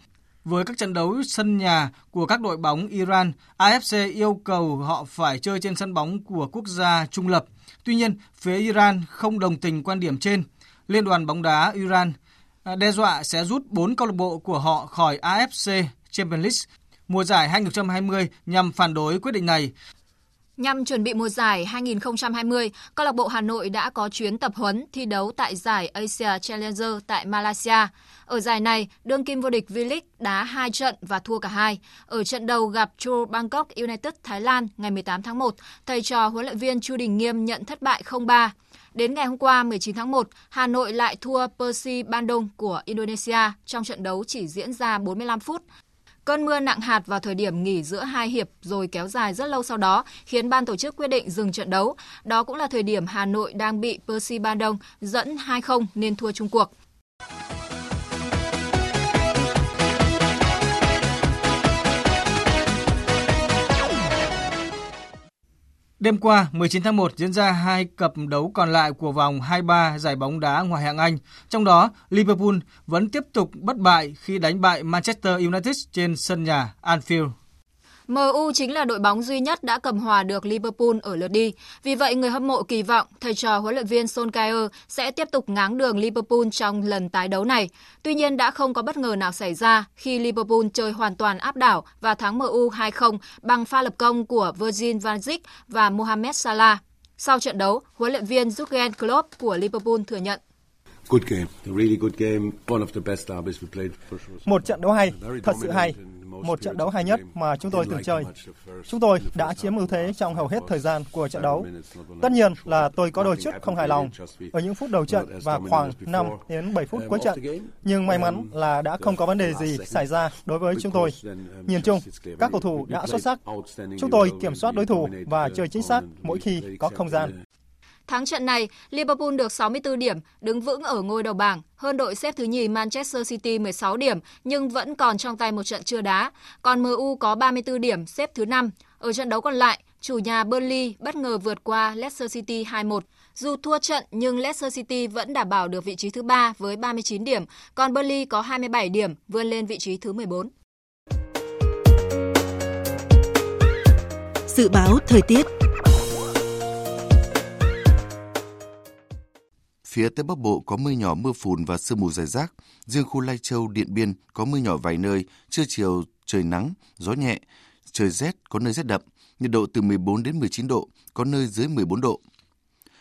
Với các trận đấu sân nhà của các đội bóng Iran, AFC yêu cầu họ phải chơi trên sân bóng của quốc gia trung lập. Tuy nhiên, phía Iran không đồng tình quan điểm trên. Liên đoàn bóng đá Iran đe dọa sẽ rút 4 câu lạc bộ của họ khỏi AFC Champions League mùa giải 2020 nhằm phản đối quyết định này. Nhằm chuẩn bị mùa giải 2020, câu lạc bộ Hà Nội đã có chuyến tập huấn thi đấu tại giải Asia Challenger tại Malaysia. Ở giải này, đương kim vô địch V-League đá 2 trận và thua cả 2. Ở trận đầu gặp True Bangkok United Thái Lan ngày 18 tháng 1, thầy trò huấn luyện viên Chu Đình Nghiêm nhận thất bại 0-3. Đến ngày hôm qua 19 tháng 1, Hà Nội lại thua Persi Bandung của Indonesia trong trận đấu chỉ diễn ra 45 phút. Cơn mưa nặng hạt vào thời điểm nghỉ giữa 2 hiệp rồi kéo dài rất lâu sau đó khiến ban tổ chức quyết định dừng trận đấu. Đó cũng là thời điểm Hà Nội đang bị Persi Bandung dẫn 2-0 nên thua chung cuộc. Đêm qua, 19 tháng 1 diễn ra 2 cặp đấu còn lại của vòng 23 giải bóng đá ngoại hạng Anh. Trong đó, Liverpool vẫn tiếp tục bất bại khi đánh bại Manchester United trên sân nhà Anfield. MU chính là đội bóng duy nhất đã cầm hòa được Liverpool ở lượt đi. Vì vậy, người hâm mộ kỳ vọng thầy trò huấn luyện viên Solskjaer sẽ tiếp tục ngáng đường Liverpool trong lần tái đấu này. Tuy nhiên, đã không có bất ngờ nào xảy ra khi Liverpool chơi hoàn toàn áp đảo và thắng MU 2-0 bằng pha lập công của Virgil van Dijk và Mohamed Salah. Sau trận đấu, huấn luyện viên Jurgen Klopp của Liverpool thừa nhận. Một trận đấu hay, thật sự hay. Một trận đấu hay nhất mà chúng tôi từng chơi. Chúng tôi đã chiếm ưu thế trong hầu hết thời gian của trận đấu. Tất nhiên là tôi có đôi chút không hài lòng ở những phút đầu trận và khoảng 5 đến 7 phút cuối trận. Nhưng may mắn là đã không có vấn đề gì xảy ra đối với chúng tôi. Nhìn chung, các cầu thủ đã xuất sắc. Chúng tôi kiểm soát đối thủ và chơi chính xác mỗi khi có không gian. Thắng trận này, Liverpool được 64 điểm, đứng vững ở ngôi đầu bảng, hơn đội xếp thứ nhì Manchester City 16 điểm nhưng vẫn còn trong tay một trận chưa đá. Còn MU có 34 điểm, xếp thứ 5. Ở trận đấu còn lại, chủ nhà Burnley bất ngờ vượt qua Leicester City 2-1. Dù thua trận nhưng Leicester City vẫn đảm bảo được vị trí thứ 3 với 39 điểm, còn Burnley có 27 điểm, vươn lên vị trí thứ 14. Dự báo thời tiết. Phía Tây Bắc Bộ có mưa nhỏ, mưa phùn và sương mù rải rác. Riêng khu Lai Châu, Điện Biên có mưa nhỏ vài nơi, trưa chiều trời nắng, gió nhẹ, trời rét, có nơi rét đậm, nhiệt độ từ 14 đến 19 độ, có nơi dưới 14 độ.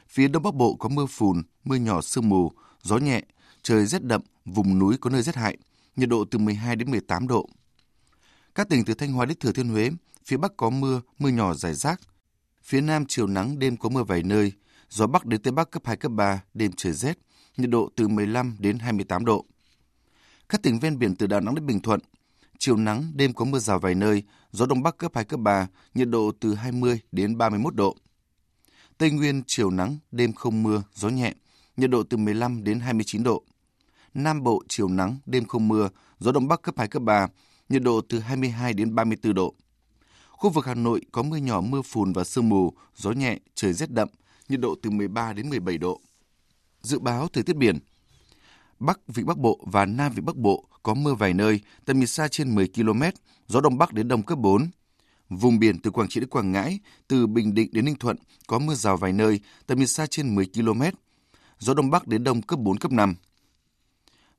Phía Đông Bắc Bộ có mưa phùn, mưa nhỏ, sương mù, gió nhẹ, trời rét đậm, vùng núi có nơi rét hại, nhiệt độ từ 12 đến 18 độ. Các tỉnh từ Thanh Hóa đến Thừa Thiên Huế, phía Bắc có mưa, mưa nhỏ rải rác. Phía Nam chiều nắng, đêm có mưa vài nơi, gió Bắc đến Tây Bắc cấp 2, cấp 3, đêm trời rét, nhiệt độ từ 15 đến 28 độ. Các tỉnh ven biển từ Đà Nẵng đến Bình Thuận, chiều nắng, đêm có mưa rào vài nơi, gió Đông Bắc cấp 2, cấp 3, nhiệt độ từ 20 đến 31 độ. Tây Nguyên chiều nắng, đêm không mưa, gió nhẹ, nhiệt độ từ 15 đến 29 độ. Nam Bộ chiều nắng, đêm không mưa, gió Đông Bắc cấp 2, cấp 3, nhiệt độ từ 22 đến 34 độ. Khu vực Hà Nội có mưa nhỏ, mưa phùn và sương mù, gió nhẹ, trời rét đậm, nhiệt độ từ 13 đến 17 độ. Dự báo thời tiết biển. Bắc Vịnh Bắc Bộ và Nam Vịnh Bắc Bộ có mưa vài nơi, tầm nhìn xa trên 10 km, gió Đông Bắc đến Đông cấp 4. Vùng biển từ Quảng Trị đến Quảng Ngãi, từ Bình Định đến Ninh Thuận có mưa rào vài nơi, tầm nhìn xa trên 10 km, gió Đông Bắc đến Đông cấp 4, cấp 5.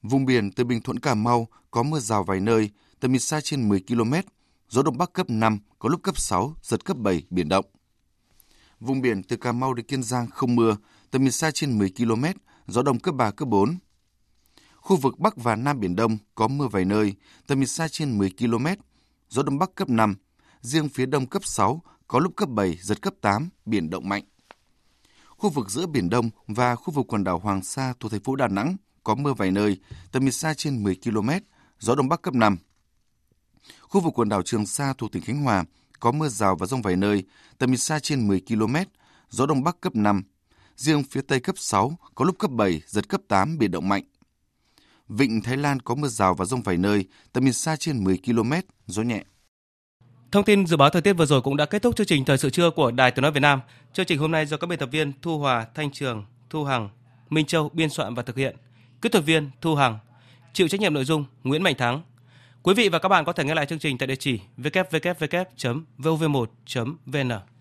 Vùng biển từ Bình Thuận Cà Mau có mưa rào vài nơi, tầm nhìn xa trên 10 km, gió Đông Bắc cấp 5, có lúc cấp 6, giật cấp 7, biển động. Vùng biển từ Cà Mau đến Kiên Giang không mưa, tầm nhìn xa trên 10 km, gió Đông cấp 3, cấp 4. Khu vực Bắc và Nam Biển Đông có mưa vài nơi, tầm nhìn xa trên 10 km, gió Đông Bắc cấp 5, riêng phía Đông cấp 6, có lúc cấp 7, giật cấp 8, biển động mạnh. Khu vực giữa Biển Đông và khu vực quần đảo Hoàng Sa thuộc thành phố Đà Nẵng có mưa vài nơi, tầm nhìn xa trên 10 km, gió Đông Bắc cấp 5. Khu vực quần đảo Trường Sa thuộc tỉnh Khánh Hòa có mưa rào và dông vài nơi, tầm nhìn xa trên 10 km, gió Đông Bắc cấp 5, riêng phía Tây cấp 6, có lúc cấp 7, giật cấp 8, biển động mạnh. Vịnh Thái Lan có mưa rào và dông vài nơi, tầm nhìn xa trên 10 km, gió nhẹ. Thông tin dự báo thời tiết vừa rồi cũng đã kết thúc chương trình Thời sự trưa của Đài Tiếng nói Việt Nam. Chương trình hôm nay do các biên tập viên Thu Hòa, Thanh Trường, Thu Hằng, Minh Châu biên soạn và thực hiện. Kỹ thuật viên Thu Hằng, chịu trách nhiệm nội dung Nguyễn Mạnh Thắng. Quý vị và các bạn có thể nghe lại chương trình tại địa chỉ www.vov1.vn.